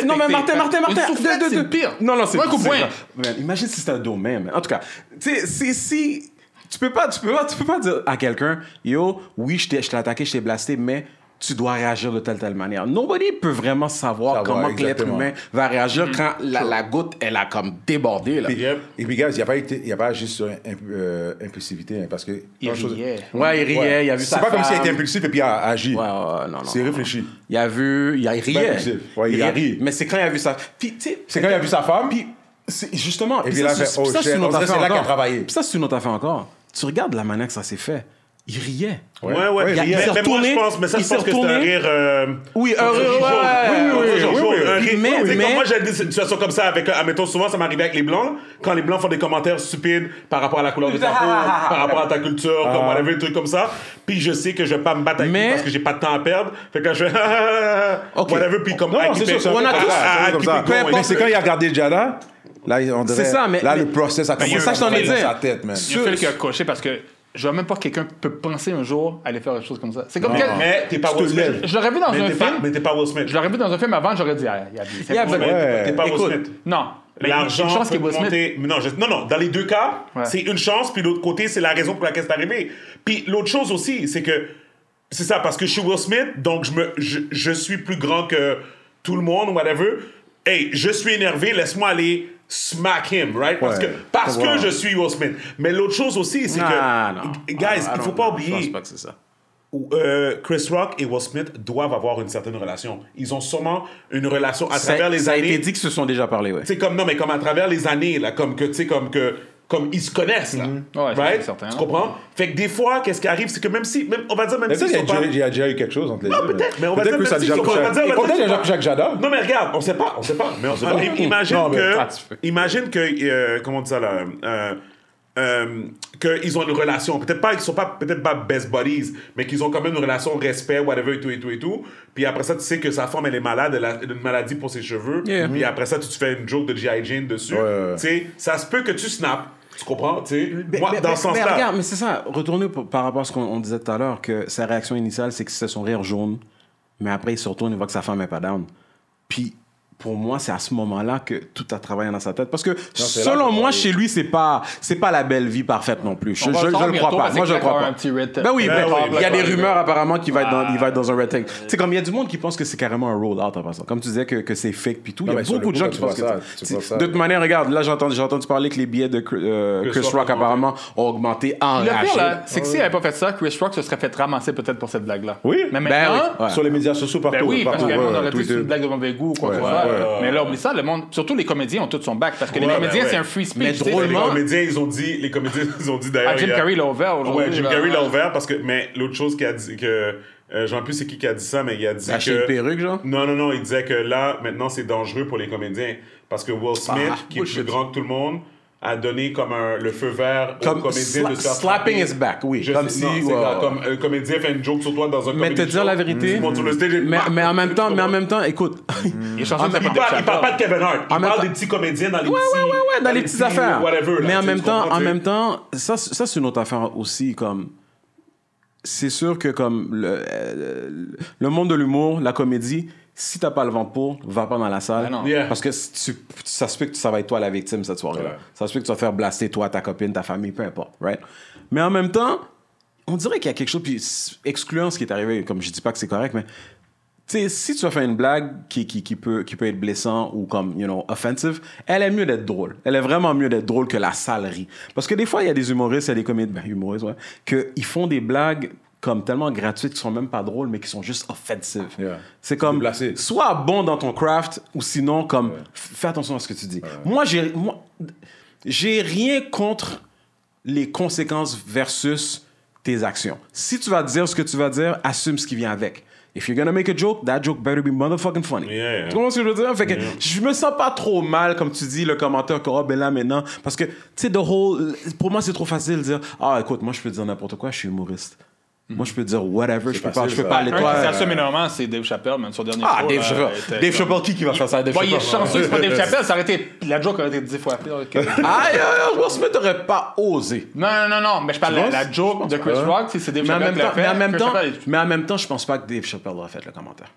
Non, mais Martin... C'est pire. Non, c'est pas. Imagine si c'était un domaine. En tout cas, tu sais, si... Tu peux pas dire à quelqu'un, yo, oui, je t'ai attaqué, je t'ai blasté, mais tu dois réagir de telle manière. Nobody peut vraiment savoir comment l'être humain va réagir quand la goutte, elle a comme débordé. Là. Et puis, gars, il n'y a pas juste impulsivité, hein, parce que... Il riait. Ouais, il riait, il a vu sa femme. C'est pas comme s'il était impulsif et puis il a agi. Ouais, non, c'est réfléchi. Il a vu... Il riait. Il a ri. Mais c'est quand il a vu sa... C'est quand il a vu sa femme, puis... Justement, et puis là, ça, c'est une autre affaire encore. Puis ça, c'est une autre affaire encore. Tu regardes la manière que ça s'est fait. Il riait. Ouais. Il s'est retourné. Mais je pense que c'est un rire... Oui, un rire, oui. Mais... Quand moi, j'ai des situations comme ça avec... Admettons, souvent, ça m'arrivait avec les Blancs. Quand les Blancs font des commentaires stupides par rapport à la couleur de ta peau, par rapport à ta culture, comme whatever, des trucs comme ça. Puis je sais que je vais pas me battre avec lui parce que j'ai pas de temps à perdre. Fait que quand je fais... Whatever, puis comme... Mais c'est quand il a regardé Jada... Là, on dirait, c'est ça, mais... Là, le process a commencé dans sa tête, man. Il fait le cocher parce que... Je vois même pas que quelqu'un peut penser un jour à aller faire quelque chose comme ça. C'est comme quel... Mais t'es pas Will Smith. Je l'aurais vu dans un film. Mais t'es pas Will Smith. Je l'aurais vu dans un film avant, j'aurais dit, t'es pas Will Smith. Non. L'argent peut monter... Non, dans les deux cas, c'est une chance, puis l'autre côté, c'est la raison pour laquelle c'est arrivé. Puis l'autre chose aussi, c'est que... C'est ça, parce que je suis Will Smith, donc je suis plus grand que tout le monde, whatever. Hey, je suis énervé, laisse-moi aller... Smack him, right? Parce que je suis Will Smith. Mais l'autre chose aussi, c'est que... Guys, il ne faut pas oublier... Je pense pas que c'est ça. Chris Rock et Will Smith doivent avoir une certaine relation. Ils ont sûrement une relation à travers les années. Ça a été dit qu'ils se sont déjà parlé, ouais. C'est comme... Non, mais comme à travers les années, là, comme que... Tu sais, comme ils se connaissent, là. Mm-hmm. Ouais, right? Certain, tu comprends? Ouais. Fait que des fois, qu'est-ce qui arrive, c'est que même si il y a déjà eu quelque chose entre les deux. Non, peut-être. Mais on va dire même si... Peut-être qu'il y a déjà couché avec Jada. Non, mais regarde, on sait pas. Mais on sait pas. Imagine que, comment on dit ça, là... qu'ils ont une relation. Peut-être pas best buddies, mais qu'ils ont quand même une relation respect, whatever, et tout. Puis après ça, tu sais que sa femme, elle est malade, elle a une maladie pour ses cheveux. Yeah. Puis après ça, tu fais une joke de G.I. Jane dessus. Ouais. Tu sais, ça se peut que tu snaps. Tu comprends? Tu sais, moi, dans ce sens-là. Mais regarde, mais c'est ça. Retourner par rapport à ce qu'on disait tout à l'heure, que sa réaction initiale, c'est que c'est son rire jaune. Mais après, il se retourne et voit que sa femme n'est pas down. Puis, pour moi, c'est à ce moment-là que tout a travaillé dans sa tête. Parce que, selon moi, chez lui, c'est pas la belle vie parfaite non plus. Je le crois pas. Moi, je le crois pas. Ben oui, il y a des rumeurs apparemment qu'il va être dans un red tag. Tu sais, comme il y a du monde qui pense que c'est carrément un roll-out en passant. Comme tu disais que c'est fake puis tout. Il y a beaucoup de gens qui pensent que ça. De toute manière, regarde, là, j'ai entendu parler que les billets de Chris Rock apparemment ont augmenté en rage. Le pire, là, c'est que s'il n'avait pas fait ça, Chris Rock se serait fait ramasser peut-être pour cette blague-là. Oui, sur les médias sociaux partout. Ben oui, parce qu'on aurait tous une blague de mauvais goût ou quoi que ce soit. Mais là, oublie ça, le monde, surtout les comédiens ont tous son bac parce que les comédiens, c'est un free speech. Mais drôlement, les comédiens ils ont dit d'ailleurs. Jim Carrey l'a ouvert aujourd'hui. Ouais, Jim Carrey l'a ouvert parce que, mais l'autre chose qu'il a dit que j'en plus c'est qui a dit ça, mais il a dit que une perruque, genre. Non, il disait que là maintenant c'est dangereux pour les comédiens parce que Will Smith qui est plus grand que tout le monde a donné comme le feu vert aux comédiens de se slapping his back, oui. Comme un comédien fait une joke sur toi dans un comédien. Mais te dire la vérité. Mais en même temps, écoute. Il parle pas de Kevin Hart. Il parle des petits comédiens dans les petites affaires. Mais en même temps, ça c'est une autre affaire aussi, comme. C'est sûr que comme le monde de l'humour, la comédie, si t'as pas le vent pour, va pas dans la salle. Parce que ça se peut que ça va être toi la victime cette soirée-là. Ouais. Ça se peut que tu vas faire blaster toi, ta copine, ta famille, peu importe. Right? Mais en même temps, on dirait qu'il y a quelque chose, puis excluant ce qui est arrivé, comme je dis pas que c'est correct, mais t'sais, si tu vas faire une blague qui peut être blessant ou comme, offensive, elle est mieux d'être drôle. Elle est vraiment mieux d'être drôle que la salerie. Parce que des fois, il y a des humoristes, il y a des comédiens, qu'ils font des blagues comme tellement gratuites qui sont même pas drôles, mais qui sont juste offensives. Yeah. C'est comme, sois bon dans ton craft ou sinon, comme, fais attention à ce que tu dis. Ouais. Moi, j'ai rien contre les conséquences versus tes actions. Si tu vas dire ce que tu vas dire, assume ce qui vient avec. If you're gonna make a joke, that joke better be motherfucking funny. Tu comprends ce que je veux dire? Fait que je me sens pas trop mal, comme tu dis, le commentaire que Rob est là maintenant. Parce que, tu sais, pour moi, c'est trop facile de dire écoute, moi, je peux dire n'importe quoi, je suis humoriste. Moi, je peux dire whatever, je peux pas aller toi. Ça assume énormément, c'est Dave Chappelle, même son dernier show. Dave Chappelle. Dave Chappelle, qui va faire ça à Dave Chappelle? Il est chanceux, c'est pas Dave Chappelle, ça aurait été. La joke aurait été 10 fois appelée. Will Smith n'aurait pas osé. Non, mais je parle de la joke de Chris Rock, c'est Dave Chappelle qui l'a fait. Mais en même temps, je pense pas que Dave Chappelle aurait fait le commentaire.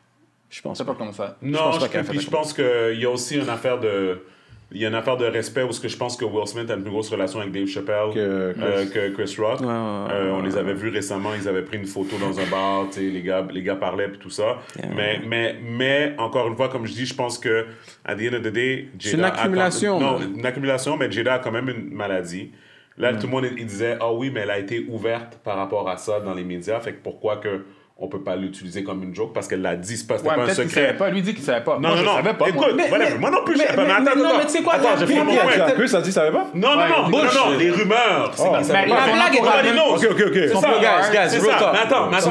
Je pense pas comment ça. Non, puis je pense qu'il y a aussi une affaire de. Il y a une affaire de respect où je pense que Will Smith a une plus grosse relation avec Dave Chappelle que Chris Rock. On les avait vus récemment, ils avaient pris une photo dans un bar, les gars parlaient et tout ça. Mais encore une fois, comme je dis, je pense que à the end of the day, Jada, c'est une accumulation. Une accumulation, mais Jada a quand même une maladie. Là, tout le monde il disait « Ah oui, mais elle a été ouverte par rapport à ça dans les médias, fait que pourquoi que... » on peut pas l'utiliser comme une joke parce qu'elle l'a dit, c'était pas un secret. Qu'il savait pas, lui dit qu'il savait pas. Non, moi, non, je savais pas. Écoute, moi non plus, je savais pas. Mais tu sais quoi, attends, j'ai fait un moment. Chris a dit, savait pas? Non, les rumeurs. C'est pas ça. Mais la blague est pas bonne. Ok. C'est ça, c'est ça. Mais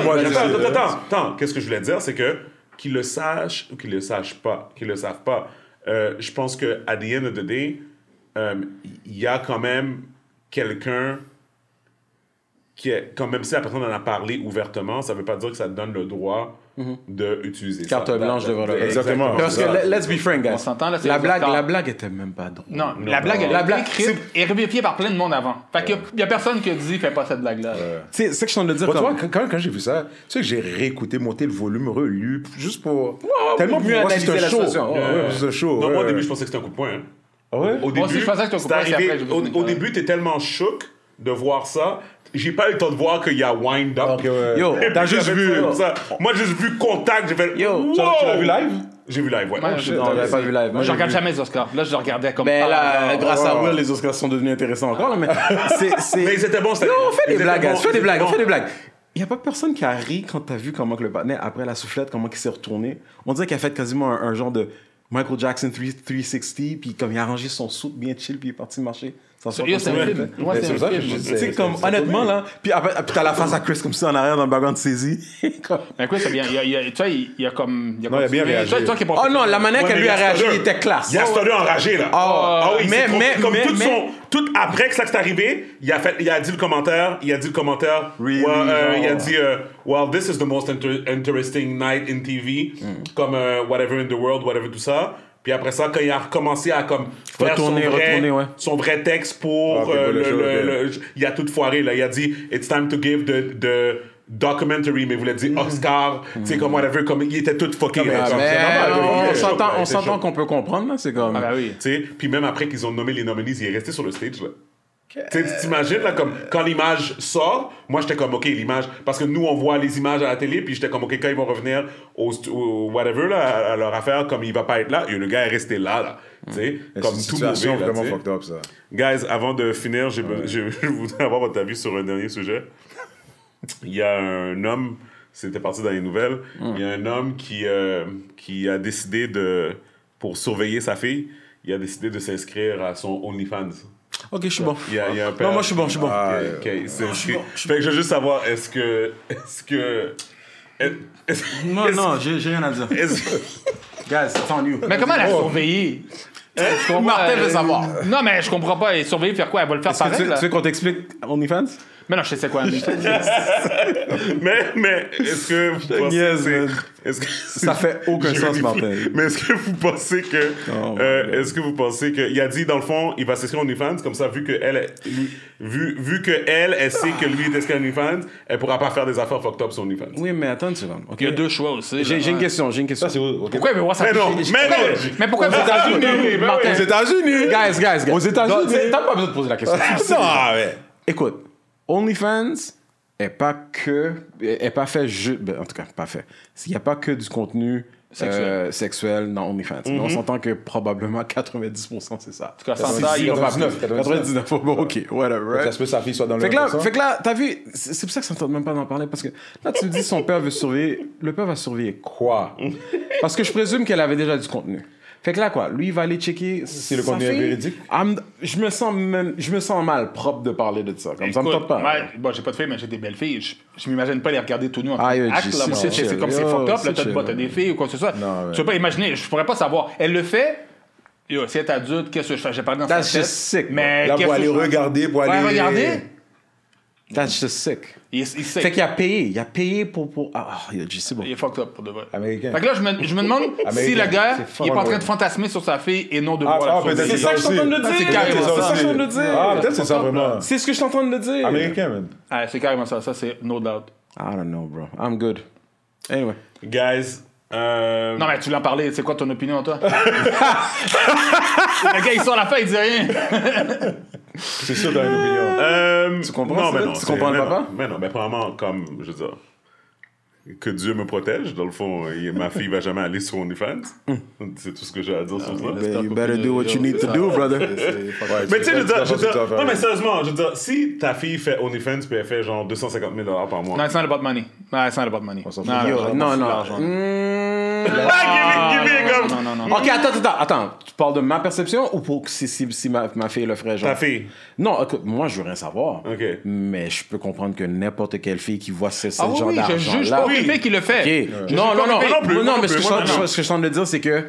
attends. Qu'est-ce que je voulais dire, c'est que qu'ils le sachent ou qu'ils le sachent pas, qu'ils le savent pas, je pense que à the end of the day, il y a quand même quelqu'un qui est, quand même si la personne en a parlé ouvertement, ça ne veut pas dire que ça te donne le droit d'utiliser ça. Carte blanche devant le... Exactement. Parce que, let's be frank, guys. On s'entend, là, la blague était même pas drôle. Non, la blague écrite est vérifiée par plein de monde avant. Fait qu'il n'y a personne qui a dit « Fais pas cette blague-là. » Tu sais, c'est ça que je suis en train de dire. Bon, comme... toi, quand j'ai vu ça, tu sais que j'ai réécouté, monté le volume, relu, juste pour... tellement mieux analyser la situation. C'est chaud. Non, moi, au début, je pensais que c'était un coup de poing. Au début, au début, t'es tellement choqué de voir ça... J'ai pas eu le temps de voir qu'il y a wind up. Okay, ouais. Yo, t'as juste vu ça. Moi, j'ai juste vu contact. J'ai fait. Yo, wow! Tu l'as vu live? J'ai vu live, ouais. Moi, non, j'avais pas vu live. Moi, je regarde jamais les Oscars. Là, je regardais comme. Mais là, grâce à Will, les Oscars sont devenus intéressants encore. Là, mais c'est. Mais c'était bon, c'était. Yo, on fait des blagues. Il y a pas personne qui a ri quand t'as vu comment que le partenaire après la soufflette, comment qu'il s'est retourné. On dirait qu'il a fait quasiment un genre de Michael Jackson 360, puis comme il a arrangé son soupe bien chill, puis il est parti marcher. C'est ça que je dis. Tu sais, comme, honnêtement, là, puis t'as la face à Chris comme ça en arrière dans le background de saisie. Mais Chris, tu vois, il a comme. Non, il a bien réagi. Oh non, la manière qu'elle lui a réagi était classe. Il a starté enragé, là. Ah oui, mais. Comme tout après que ça s'est arrivé, il a dit le commentaire. Il a dit le commentaire. Il a dit. Well, this is the most interesting night in TV. Comme whatever in the world, whatever, tout ça. Puis après ça, quand il a recommencé à comme faire son vrai texte pour il a tout foiré là. Il a dit it's time to give the documentary, mais il voulait dire Oscar, tu sais comme whatever, comme il était tout fucké. On s'entend qu'on peut comprendre là, c'est comme. Ah, bah oui. Tu sais, puis même après qu'ils ont nommé les nominees, il est resté sur le stage là. T'imagines là comme quand l'image sort, moi j'étais comme ok l'image parce que nous on voit les images à la télé puis j'étais comme ok quand ils vont revenir au whatever là à leur affaire comme il va pas être là et le gars est resté là tu sais comme tout mauvais là, vraiment fucked up ça. Guys, avant de finir je voudrais avoir votre avis sur un dernier sujet. Il y a un homme, c'était parti dans les nouvelles, il y a un homme qui a décidé de pour surveiller sa fille, il a décidé de s'inscrire à son OnlyFans. Ok, je suis bon. Il y a un père. Non, moi, je suis bon. Fait que je veux juste savoir, est-ce que j'ai rien à dire. Guys, it's on you. Mais comment elle a surveillé? Martin veut savoir. Non, mais je comprends pas. Et surveiller, faire quoi? Elle va le faire pareil, là. Tu veux qu'on t'explique OnlyFans? Mais non, je sais quoi. Mais est-ce que vous pensez... Ça fait aucun sens, Martin. Mais est-ce que vous pensez que... est-ce que vous pensez que... Il a dit, dans le fond, il va s'inscrire en OnlyFans, comme ça, vu qu'elle sait que lui est inscrit en OnlyFans, elle pourra pas faire des affaires fucked up sur OnlyFans. Oui, mais attends une seconde. Okay. Il y a deux choix aussi. J'ai une question. Pourquoi il veut voir ça? Mais pourquoi aux États-Unis? Guys. Aux États-Unis. T'as pas besoin de poser la question. Non, mais... Écoute. OnlyFans n'est pas fait. Il n'y a pas que du contenu sexuel dans OnlyFans. Mais on s'entend que probablement 90% c'est ça. En tout cas, 99. Bon, ok, whatever. Ça se peut que sa fille soit dans le. Fait que là, t'as vu, c'est pour ça que ça ne tente même pas d'en parler parce que là, tu me dis son père veut surveiller. Le père va surveiller quoi? Parce que je présume qu'elle avait déjà du contenu. Fait que là, quoi, lui, il va aller checker si le contenu est véridique. Je me sens mal propre de parler de ça. Comme écoute, ça me tente pas. Bon, j'ai pas de filles, mais j'ai des belles filles. Je m'imagine pas les regarder tout nu en train d'acte. C'est comme c'est fucked up. Là, t'as des filles ou quoi que ce soit. Non, tu peux pas imaginer. Je pourrais pas savoir. Elle le fait. Yo, si elle est adulte, qu'est-ce que je fais? J'ai pas dans sa tête. Sick. Mais là, pour aller regarder, That's just sick. Il est sick. Fait qu'il a payé. Il a payé pour... c'est bon. Il est fucked up pour de vrai. Américain. Fait que là, je me demande si le gars, il est pas en train de fantasmer sur sa fille et non de voir la fille. C'est ça que je suis en train de le dire. C'est ça que je suis en train de dire. Peut-être c'est ça vraiment. C'est ce que je suis en train de le dire. Américain, man. Ah, c'est carrément ça. Ça, c'est no doubt. I don't know, bro. I'm good. Anyway. Guys, Non, mais tu l'as parlé, c'est quoi ton opinion, toi? Le gars, il sort la fin, il dit rien. C'est sûr, t'as une opinion. Tu comprends? Non, mais non, tu comprends le papa? Mais non, mais probablement, comme, je veux dire, que Dieu me protège. Dans le fond, ma fille va jamais aller sur OnlyFans. C'est tout ce que j'ai à dire sur ça. You better do what you need to do, brother. Mais tu sais, je veux dire, non, mais sérieusement, je veux dire, si ta fille fait OnlyFans, puis elle fait genre $250,000 par mois. Non, it's not about money. Non, it's not about money. Non. Ok, attends. Tu parles de ma perception ou pour si ma fille le ferait genre? Ta fille. Non, écoute, moi, je veux rien savoir. Ok. Mais je peux comprendre que n'importe quelle fille qui voit ce genre d'argent. Je juge pas le fait qu'il le fait. Okay. Non, mais ce que je tente de dire, c'est que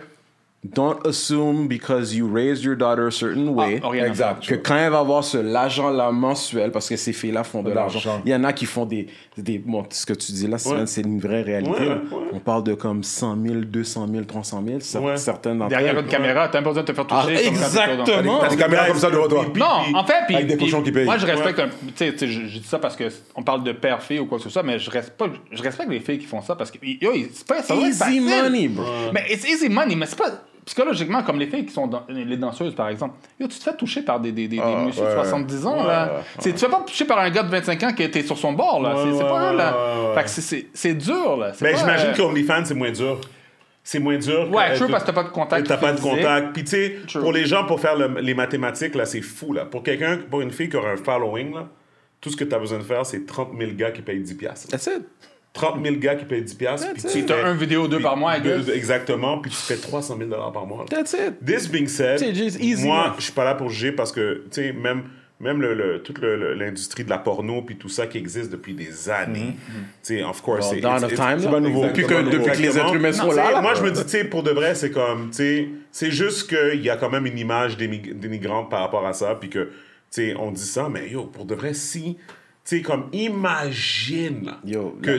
don't assume because you raised your daughter a certain way. Exact. Que quand elle va avoir l'argent-là mensuel, parce que ces filles-là font de l'argent. Il y en a qui font bon, ce que tu dis là, c'est une vraie réalité. On parle de comme 100 000, 200 000, 300 000. Certaines d'entre elles. Derrière une caméra, t'as pas besoin de te faire toucher. Ah, exactement. T'as des caméras comme ça devant toi. Non, en fait, avec des cochons qui payent. Moi, je respecte. Tu sais, je dis ça parce que on parle de père fille ou quoi que ce soit, mais je respecte les filles qui font ça parce que yo, c'est pas easy money, bro. Mais it's easy money, mais c'est pas. Psychologiquement, comme les filles qui sont les danseuses, par exemple, yo, tu te fais toucher par des messieurs de 70 ans, là. Tu te fais pas toucher par un gars de 25 ans qui était sur son bord, là. Fait que c'est dur, là. Mais j'imagine que OnlyFans, c'est moins dur. C'est moins dur. Ouais, true, parce que t'as pas de contact. T'as pas de contact. Puis, tu sais, pour les gens, pour faire les mathématiques, là, c'est fou, là. Pour une fille qui aura un following, là, tout ce que t'as besoin de faire, c'est 30 000 gars qui payent 10$. That's it. 30 000 gars qui payent 10$. Si t'as un vidéo, deux par mois, exactement, puis tu fais $300,000 par mois. That's it. This being said, moi, je suis pas là pour juger parce que, tu sais, même toute l'industrie de la porno puis tout ça qui existe depuis des années, tu sais, of course, c'est pas nouveau. Depuis que les êtres humains sont là. Moi, je me dis, tu sais, pour de vrai, c'est comme, tu sais, c'est juste qu'il y a quand même une image dénigrante par rapport à ça, puis que, tu sais, on dit ça, mais yo, pour de vrai, si. C'est comme, imagine que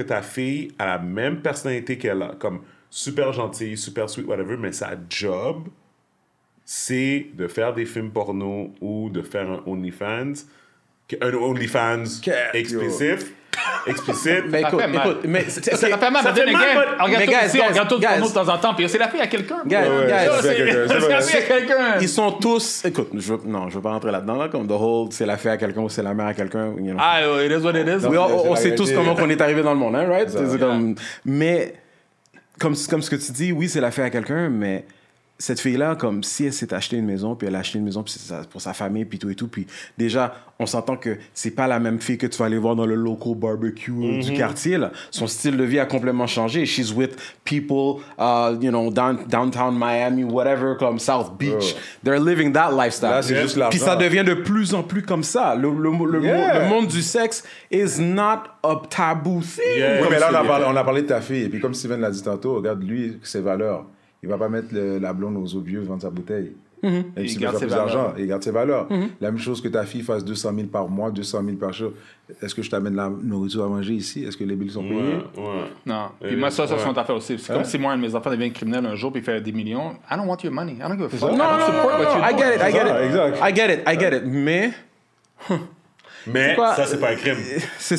ta fille a la même personnalité qu'elle a, comme super gentille, super sweet, whatever, mais sa job, c'est de faire des films porno ou de faire un OnlyFans, explicite. Mais écoute, ça fait mal. Regarde tout le monde de temps en temps, puis c'est la fille à quelqu'un. Ils sont tous, écoute, non, je veux pas rentrer là-dedans, là, comme the whole, c'est la fille à quelqu'un ou c'est la mère à quelqu'un. You know. Ah, it is what it is. On sait tous comment on est arrivé dans le monde, hein, right? Mais, comme ce que tu dis, oui, c'est la fille à quelqu'un, mais... Cette fille-là, comme si elle s'est acheté une maison, puis elle a acheté une maison pour sa famille, puis tout et tout. Puis déjà, on s'entend que c'est pas la même fille que tu vas aller voir dans le local barbecue du quartier, là. Son style de vie a complètement changé. She's with people, you know, downtown Miami, whatever, comme South Beach. They're living that lifestyle. Là, c'est juste l'argent. Puis ça devient de plus en plus comme ça. Le monde du sexe is not a taboo thing. Yeah. Oui, mais là, on a parlé de ta fille. Et puis comme Steven l'a dit tantôt, regarde, lui, ses valeurs. Il ne va pas mettre la blonde aux eaux vieux vendre sa bouteille. Il garde ses valeurs. La même chose que ta fille fasse 200 000 par mois, 200 000 par jour. Est-ce que je t'amène la nourriture à manger ici? Est-ce que les billes sont payées? Ouais. Non. Puis moi, ça, c'est mon affaire aussi. C'est comme si moi, un de mes enfants devient criminel un jour puis il fait des millions. I don't want your money. I don't give a fuck. I get it. I get it. Mais ça, c'est pas un crime.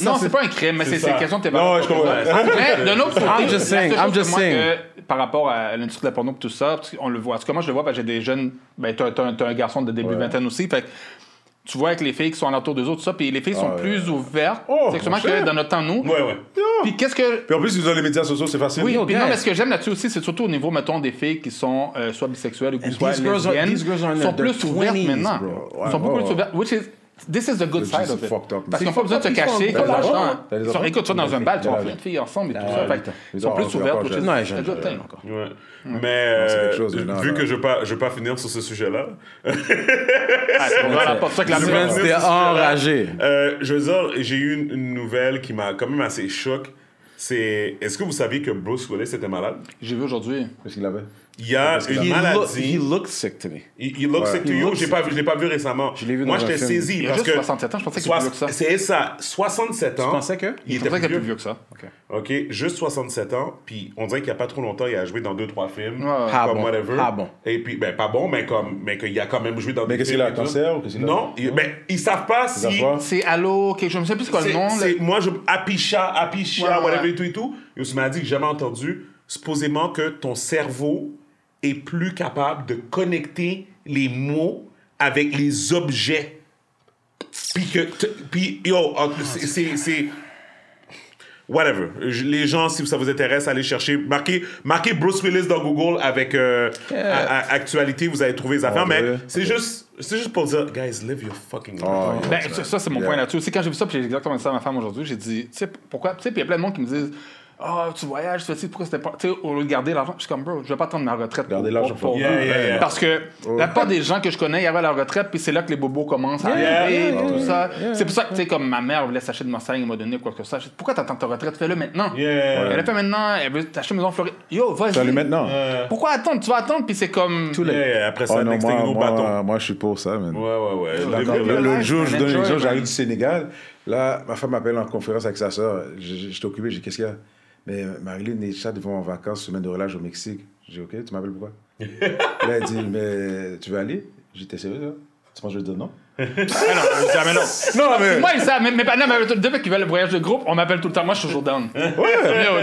Non, c'est pas un crime, mais c'est une question de tes valeurs. Non, je comprends. Mais d'un autre côté, I'm just saying. Que, par rapport à l'industrie de la porno et tout ça, on le voit. En tout cas, moi, je le vois, j'ai des jeunes... T'as un garçon de début vingtaine aussi, fait que tu vois avec les filles qui sont alentour d'eux autres, ça, puis les filles sont plus ouvertes sexuellement que dans notre temps, nous. Ouais. Puis qu'est-ce que... Puis en plus, ils ont les médias sociaux, c'est facile. Oui, puis non, mais ce que j'aime là-dessus aussi, c'est surtout au niveau, mettons, des filles qui sont soit bisexuelles ou soit lesbiennes, sont plus ouvertes maintenant. Ils sont beaucoup plus ouvertes, which is... This is the good side of it. Parce qu'on n'a pas besoin de se cacher comme l'argent. Écoute, tu vas dans un bal, tu vas faire une fille ensemble et tout ça. Ils sont plus ouverts. Mais vu que je ne vais pas finir sur ce sujet-là... C'est pour ça que la semaine, c'était enragé. Je veux dire, j'ai eu une nouvelle qui m'a quand même assez choqué. Est-ce que vous saviez que Bruce Willis était malade? J'ai vu aujourd'hui. Qu'est-ce qu'il avait? Il y a une maladie. Il look sick to me. Il look sick to you. Je l'ai pas vu récemment. Je l'ai vu dans moi, j'étais saisi. Il a juste 67 ans. Je pensais qu'il était plus vieux que ça. C'est ça. 67 ans. Tu pensais que? Il était plus vieux que ça. OK. Juste 67 ans. Puis on dirait qu'il n'y a pas trop longtemps, il a joué dans 2-3 films. Pas bon. Pas bon. Et puis, ben, pas bon, mais comme, mais qu'il a quand même joué dans des films. Mais qu'est-ce qu'il a, un cancer ou qu'est-ce qu'il a? Non. Mais ils savent pas si. C'est Allo, je ne sais plus quoi le nom. Moi, je. Apicha, whatever et tout et tout. Il m'a dit que j'ai jamais entendu. Supposément que ton cerveau est plus capable de connecter les mots avec les objets. Puis que... Puis, yo, c'est... Whatever. Les gens, si ça vous intéresse, allez chercher. Marquez Bruce Willis dans Google avec actualité, vous allez trouver les affaires. Mais c'est juste pour dire, guys, live your fucking life. Ben, ça, c'est mon point là-dessus. Tu sais, quand j'ai vu ça, puis j'ai exactement ça à ma femme aujourd'hui, j'ai dit, tu sais, pourquoi? Tu sais, puis il y a plein de monde qui me disent... Ah, oh, tu voyages, ceci, pourquoi c'était pas. Tu sais, au lieu de garder l'argent, je suis comme, bro, je vais pas attendre ma retraite. Garder l'argent pour vous. Parce que la part des gens que je connais, ils avaient leur retraite, puis c'est là que les bobos commencent à arriver, tout ça. C'est pour ça que, tu sais, comme ma mère voulait s'acheter de Marseille, elle m'a donné quoi que ça. Dit, pourquoi t'attends ta retraite? Fais-le maintenant. Elle l'a fait maintenant, elle veut t'acheter une maison en Floride. Yo, vas-y. Fais-le maintenant. Pourquoi attendre? Tu vas attendre, puis c'est comme. Après ça, next thing, nos bâtons. Moi, je suis pour ça, man. Ouais. L'autre jour, je donne l'exemple, j'arrive du Sénégal. Là, ma femme m'appelle en conférence avec sa soeur. J'étais occupé, j'ai dit, qu'est-ce qu'il y a? Mais Marilyn et Chad vont en vacances, semaine de relâche au Mexique. J'ai dit, OK, tu m'appelles pourquoi? Là, elle dit, mais tu veux aller? J'étais sérieux, là. Tu penses que je vais dire non? Non, mais... Moi, mais depuis qu'ils veulent le voyage de groupe, on m'appelle tout le temps. Moi, je suis toujours down. Ouais.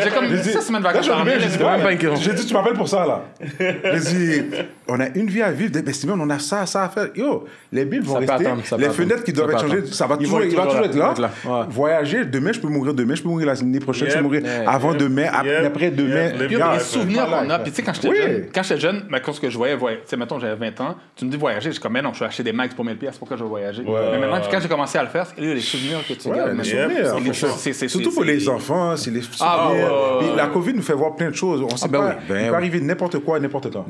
J'ai comme ça, semaine de vacances. J'ai dit, tu m'appelles pour ça, là. J'ai dit, on a une vie à vivre. Ben, Steven, on a ça à faire. Yo, les billes vont rester. Les fenêtres qui doivent être changées, ça va toujours être là. Voyager, demain, je peux mourir. Demain, je peux mourir l'année prochaine. Je peux mourir avant demain, après demain. Puis, les souvenirs qu'on a. Puis, tu sais, quand j'étais jeune, quand ce que je voyais, tu sais, mettons, j'avais 20 ans, tu me dis voyager. Je suis comme, mais non, je vais acheter des max pour 1000$. Pourquoi je voyageais. Mais maintenant, quand j'ai commencé à le faire, c'est les souvenirs que tu gardes. C'est surtout pour les enfants, c'est les souvenirs. La COVID nous fait voir plein de choses. On sait pas. Il peut arriver n'importe quoi, n'importe quand.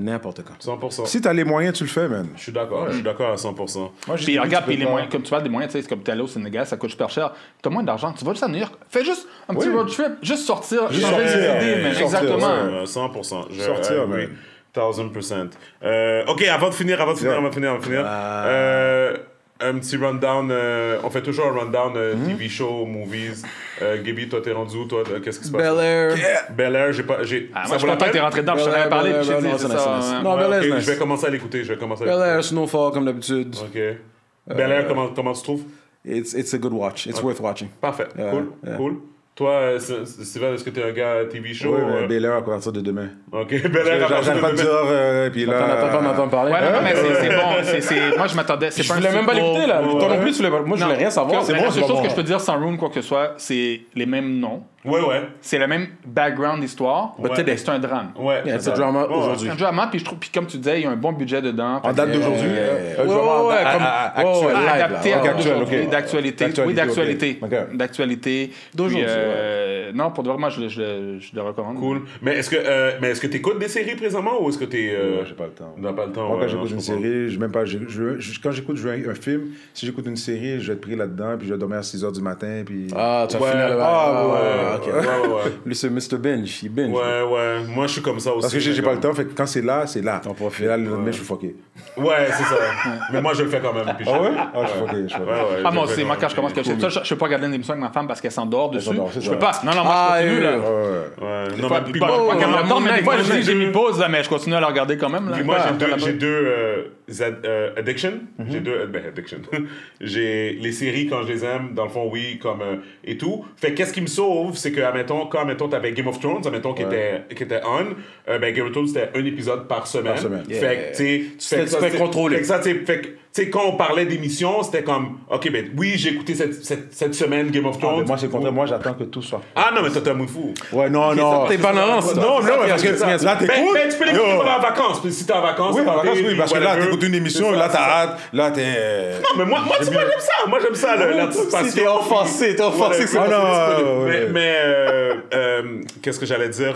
100%. Si tu as les moyens, tu le fais, man. Je suis d'accord. Je suis d'accord à 100%. Moi, puis regarde, les moyens, comme tu parles des moyens, tu sais, comme tu es allé au Sénégal, ça coûte super cher. Tu as moins d'argent. Tu vas juste à New York. Fais juste un petit road trip. Juste sortir. Juste sortir. Exactement. 100%. Sortir, man. 1000%. OK, avant de finir. Un petit rundown. On fait toujours un rundown TV show, movies. Gaby, toi, t'es rendu où? Toi, qu'est-ce qui se passe? Bel Air, j'ai pas... moi, je pensais que t'es rentré dedans, je t'en avais parlé. Non, Bel Air, c'est nice. Je vais commencer à l'écouter. Bel Air, Snowfall, comme d'habitude. OK. Bel Air, comment tu trouves? It's a good watch. It's worth watching. Parfait. Cool. Toi, Steven, est-ce que t'es un gars TV show? Oui, Bel Air à partir de demain. OK, Bel Air à partir de demain. J'arrive pas de dire, puis là... T'entends pas parler. Ouais, non, mais c'est bon. Moi, je m'attendais... Je voulais même pas l'écouter, là. Toi non plus, tu voulais pas... Moi, je voulais rien savoir. C'est bon, la seule chose que je peux dire sans ruin quoi que ce soit, c'est les mêmes noms. Ouais. C'est le même background d'histoire. Peut-être c'est un drame. Ouais. C'est un drama aujourd'hui. C'est un drama, puis je trouve, puis comme tu disais, il y a un bon budget dedans. En date d'aujourd'hui. Adapté d'actualité. Oui, d'actualité. D'aujourd'hui. Non, pour de vrai, moi, je le recommande. Cool. Mais est-ce que tu écoutes des séries présentement ou est-ce que tu es. J'ai pas le temps. Non, pas le temps. Moi, quand j'écoute une série, je même pas. Quand j'écoute un film, si j'écoute une série, je vais être pris là-dedans, puis je vais dormir à 6 h du matin. Ah, tu as fini là-bas. Okay. Ouais. Lui, c'est Mr. Binge. Il binge. Ouais. Moi, je suis comme ça aussi. Parce que j'ai pas le temps. Fait que quand c'est là, c'est là. T'en profites. Et là, le lendemain, je suis fucké. Ouais, c'est ça. Mais moi, je le fais quand même. Ah ouais? Ah, je suis fucké. Ah, moi aussi. Moi, quand je commence quelque chose, je peux pas regarder une émission avec ma femme parce qu'elle s'endort dessus. Je peux pas. Non, moi, je continue, là. Ouais. Non, mais moi, je dis, j'ai mis pause, là, mais je continue à la regarder quand même, là. Puis moi, j'ai deux addictions. J'ai les séries, quand je les aime, dans le fond, oui, comme... Et tout. Fait qu'est-ce qui me sauve, c'est que, admettons, quand, t'avais Game of Thrones, qui était on, Game of Thrones, c'était un épisode par semaine. Fait que, tu sais... Tu fais contrôler. Fait que, tu sais, quand on parlait d'émissions, c'était comme, OK, ben oui, j'ai écouté cette semaine Game of Thrones. Moi, c'est contraire. Moi, j'attends que tout soit. Ah non, mais toi, t'es un mou fou. Ouais, non. T'es pas dans l'anse. Non, parce que là, t'es cool. Mais tu peux l'écouter pendant la vacances. Si t'es en vacances, oui, parce que là, t'écoutes une émission, là, t'as hâte. Là, t'es. Non, mais moi, j'aime ça. Moi, j'aime ça, l'anticipation. Si t'es offensé que c'est pas disponible. Mais, qu'est-ce que j'allais dire?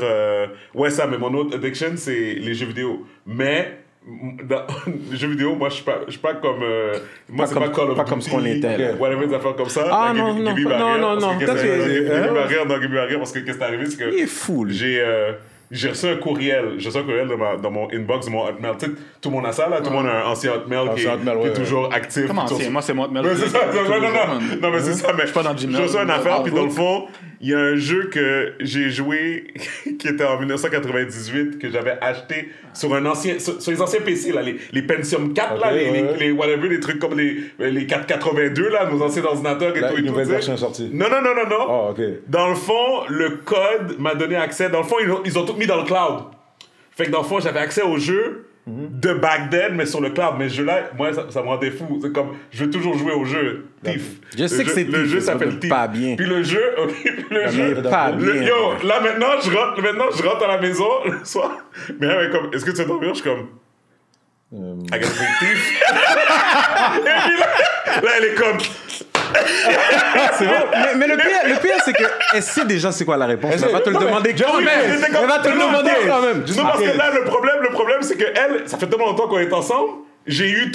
Ouais, ça, mais mon autre addiction, c'est les jeux vidéo. Mais, dans les jeux vidéo, moi, je suis pas comme... moi, c'est pas Call of Duty. Pas comme ce qu'on était. Whatever, des affaires comme ça. Ah, non, non, non, non, non. Gaby va rire, parce que qu'est-ce qui est arrivé, c'est que... Il est fou, j'ai j'ai reçu un courriel, dans mon inbox, mon Hotmail. Tu sais, tout le monde a ça, là, tout le monde a un ancien Hotmail qui est toujours actif. Comment ancien? Moi, c'est mon Hotmail. Non, c'est ça, non, mais c'est ça, mais je suis pas dans le gym. J'ai reçu une affaire, puis dans le fond, il y a un jeu que j'ai joué qui était en 1998, que j'avais acheté sur un ancien, sur les anciens PC, là, les Pentium 4, là, les whatever, des trucs comme les 482, là, nos anciens ordinateurs et tout. Une nouvelle version sortie. Non. Oh, OK. Dans le fond, le code m'a donné accès. Dans le fond, ils ont tout mis dans le cloud. Fait que dans le fond, j'avais accès au jeu de back then, mais sur le cloud. Mais ce jeu-là, moi, ça me rendait fou. C'est comme, je veux toujours jouer au jeu Thief. Je sais que c'est Thief. Le jeu s'appelle Thief. Pas bien. Puis le jeu, OK, Yo, là, maintenant, je rentre à la maison le soir. Mais là, comme, est-ce que tu vas dormir? Je suis comme... I gotta play Thief. Et puis là, elle est comme... C'est vrai. Mais le pire, c'est que elle sait déjà c'est quoi la réponse. Elle va te le demander quand même. Elle va te le demander quand même. Non, parce que là, le problème, c'est que elle, ça fait tellement longtemps qu'on est ensemble. J'ai eu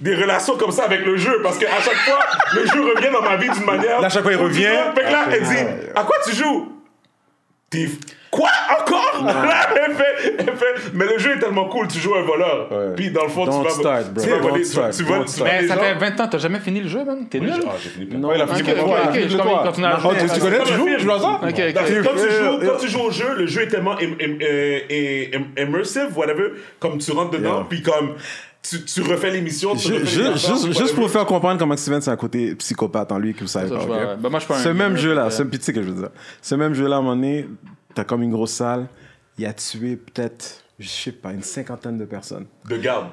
des relations comme ça avec le jeu, parce qu'à chaque fois, le jeu revient dans ma vie d'une manière. Là, à chaque fois, il revient. Fait que là, elle dit, à quoi tu joues? Thief. Quoi? Encore? Là, elle fait. Mais le jeu est tellement cool, tu joues un voleur. Ouais. Puis dans le fond, tu vas voler. Mais ça fait 20 ans, t'as jamais fini le jeu, man? T'es nul? J'ai fini plein. Non, il a fini plein. Tu connais, tu joues? Tu joues à ça? Quand tu joues au jeu, le jeu est tellement immersive, whatever, comme tu rentres dedans, puis comme... Tu refais l'émission. Juste pour vous faire comprendre comment Steven, c'est un côté psychopathe en lui que vous savez pas. Ce même jeu-là, c'est un petit que je veux dire. Ce même jeu-là, à un moment donné, t'as comme une grosse salle, il a tué peut-être, je sais pas, une cinquantaine de personnes. De garde.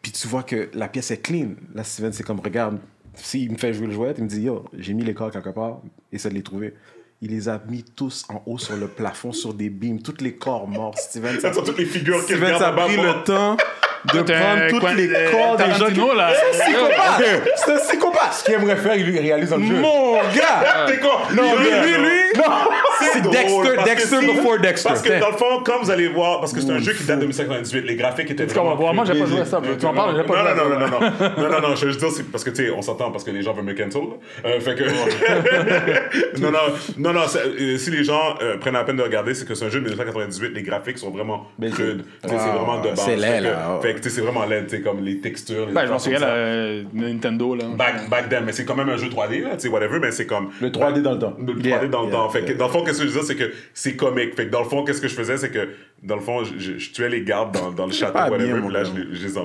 Puis tu vois que la pièce est clean. Là, Steven, c'est comme, regarde, s'il me fait jouer le jouet, il me dit, yo, j'ai mis les corps quelque part, essaie de les trouver. Il les a mis tous en haut sur le plafond, sur des beams, tous les corps morts. Steven, ça toutes les figures qui Steven, ça a pris le temps de prendre toutes les corps des gens. C'est un psychopathe. Ce qu'il aimerait faire, il réalise dans le jeu. Mon gars! T'es quoi? Non, c'est Dexter. Parce que dans le fond, comme vous allez voir, parce que c'est un jeu qui date de 1998, les graphiques étaient vraiment... Moi, j'ai pas joué à ça. Tu en parles, j'ai pas joué à ça. Non, je veux juste dire, c'est parce que, tu sais, on s'entend parce que les gens veulent me cancel. Fait que... Non, si les gens prennent la peine de regarder, c'est que c'est un jeu de 1998, les graphiques sont vraiment crudes. C'est vraiment de base. C'est laid, là. Fait que c'est vraiment laid, tu sais, comme les textures. Je m'en souviens, Nintendo, là. Back then, mais c'est quand même un jeu 3D, là, tu sais, whatever, mais c'est comme... Le 3D dans le temps. Fait que, dans le fond, qu'est-ce que je disais, c'est que c'est comique. Fait que, dans le fond, qu'est-ce que je faisais, c'est que, dans le fond, je tuais les gardes dans le château, whatever, puis là, je les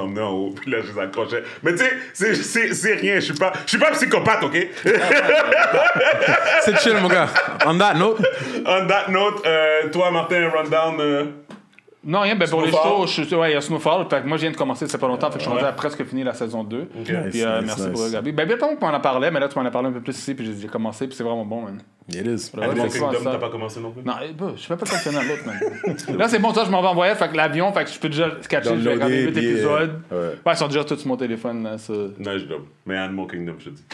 emmenais en haut, puis là, je les accrochais. Mais tu sais, c'est rien, je suis pas psychopathe, OK? C'est chill, mon gars. On that note, toi, Martin, rundown. Non, rien, ben pour les shows, il y a Snowfall. Fait que moi, je viens de commencer, c'est pas longtemps, fait que je suis rendu à presque fini la saison 2. Okay. Nice, puis merci pour regarder. Ben, bientôt qu'on en parlait, mais là, tu m'en as parlé un peu plus ici, puis j'ai déjà commencé, puis c'est vraiment bon, man. It is. Animal Kingdom, t'as pas commencé non plus? Non, je suis même pas concerné à l'autre, man. Là, c'est bon, ça, je m'en vais en voyage, fait que l'avion, fait que je peux déjà catcher, je vais regarder 8 épisodes. Ouais, ils sont déjà tous sur mon téléphone, là, ça. Nice job. Mais Animal Kingdom, je te dis.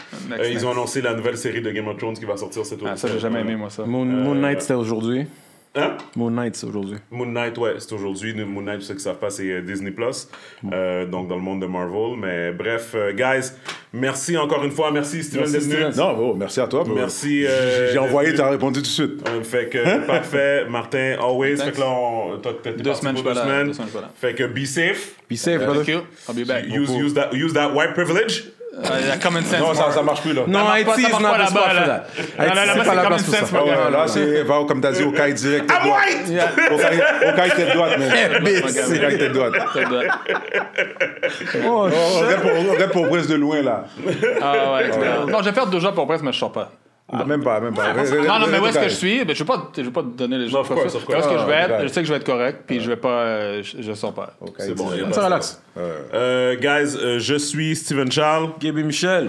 Ils ont annoncé la nouvelle série de Game of Thrones qui va sortir cet automne. Ah, ça, j'ai jamais aimé, moi, ça. Moon Knight, c'était aujourd'hui. Hein? Moon Knight, c'est aujourd'hui. Moon Knight, ouais, c'est aujourd'hui. Moon Knight, pour ceux qui ne savent pas, c'est Disney+, donc dans le monde de Marvel. Mais bref, guys, merci encore une fois. Merci, Steven, d'être venu. Merci à toi. Merci. J'ai envoyé, tu as répondu tout de suite. Fait que, parfait. Martin, always. Thanks. Fait que là, t'es parti pour 2 semaines. Fait que, be safe. Be safe, brother. Thank you. I'll be back. Use that white privilege. Common sense. Non, ça marche plus là. Non, Haïti, c'est pas la place là. Haïti, c'est pas la place pour ça. Là, c'est va comme t'as dit au caille direct. I'm white. Au caille tête droite, mais. Imbécile, caille tête droite. Oh, regarde pour Brest de loin là. Ah ouais. Non, je vais faire 2 jours pour Brest, mais je sors pas. Même pas. Non, mais où est-ce que je suis? Ben, je vais pas te donner les gens. Où est-ce que je vais être? Je sais que je vais être correct, puis je vais pas. Je sens pas. Okay, c'est bon. Ça relaxe. Guys, je suis Steven Charles. Gabe Michel.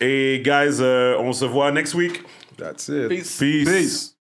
Et guys, on se voit next week. That's it. Peace.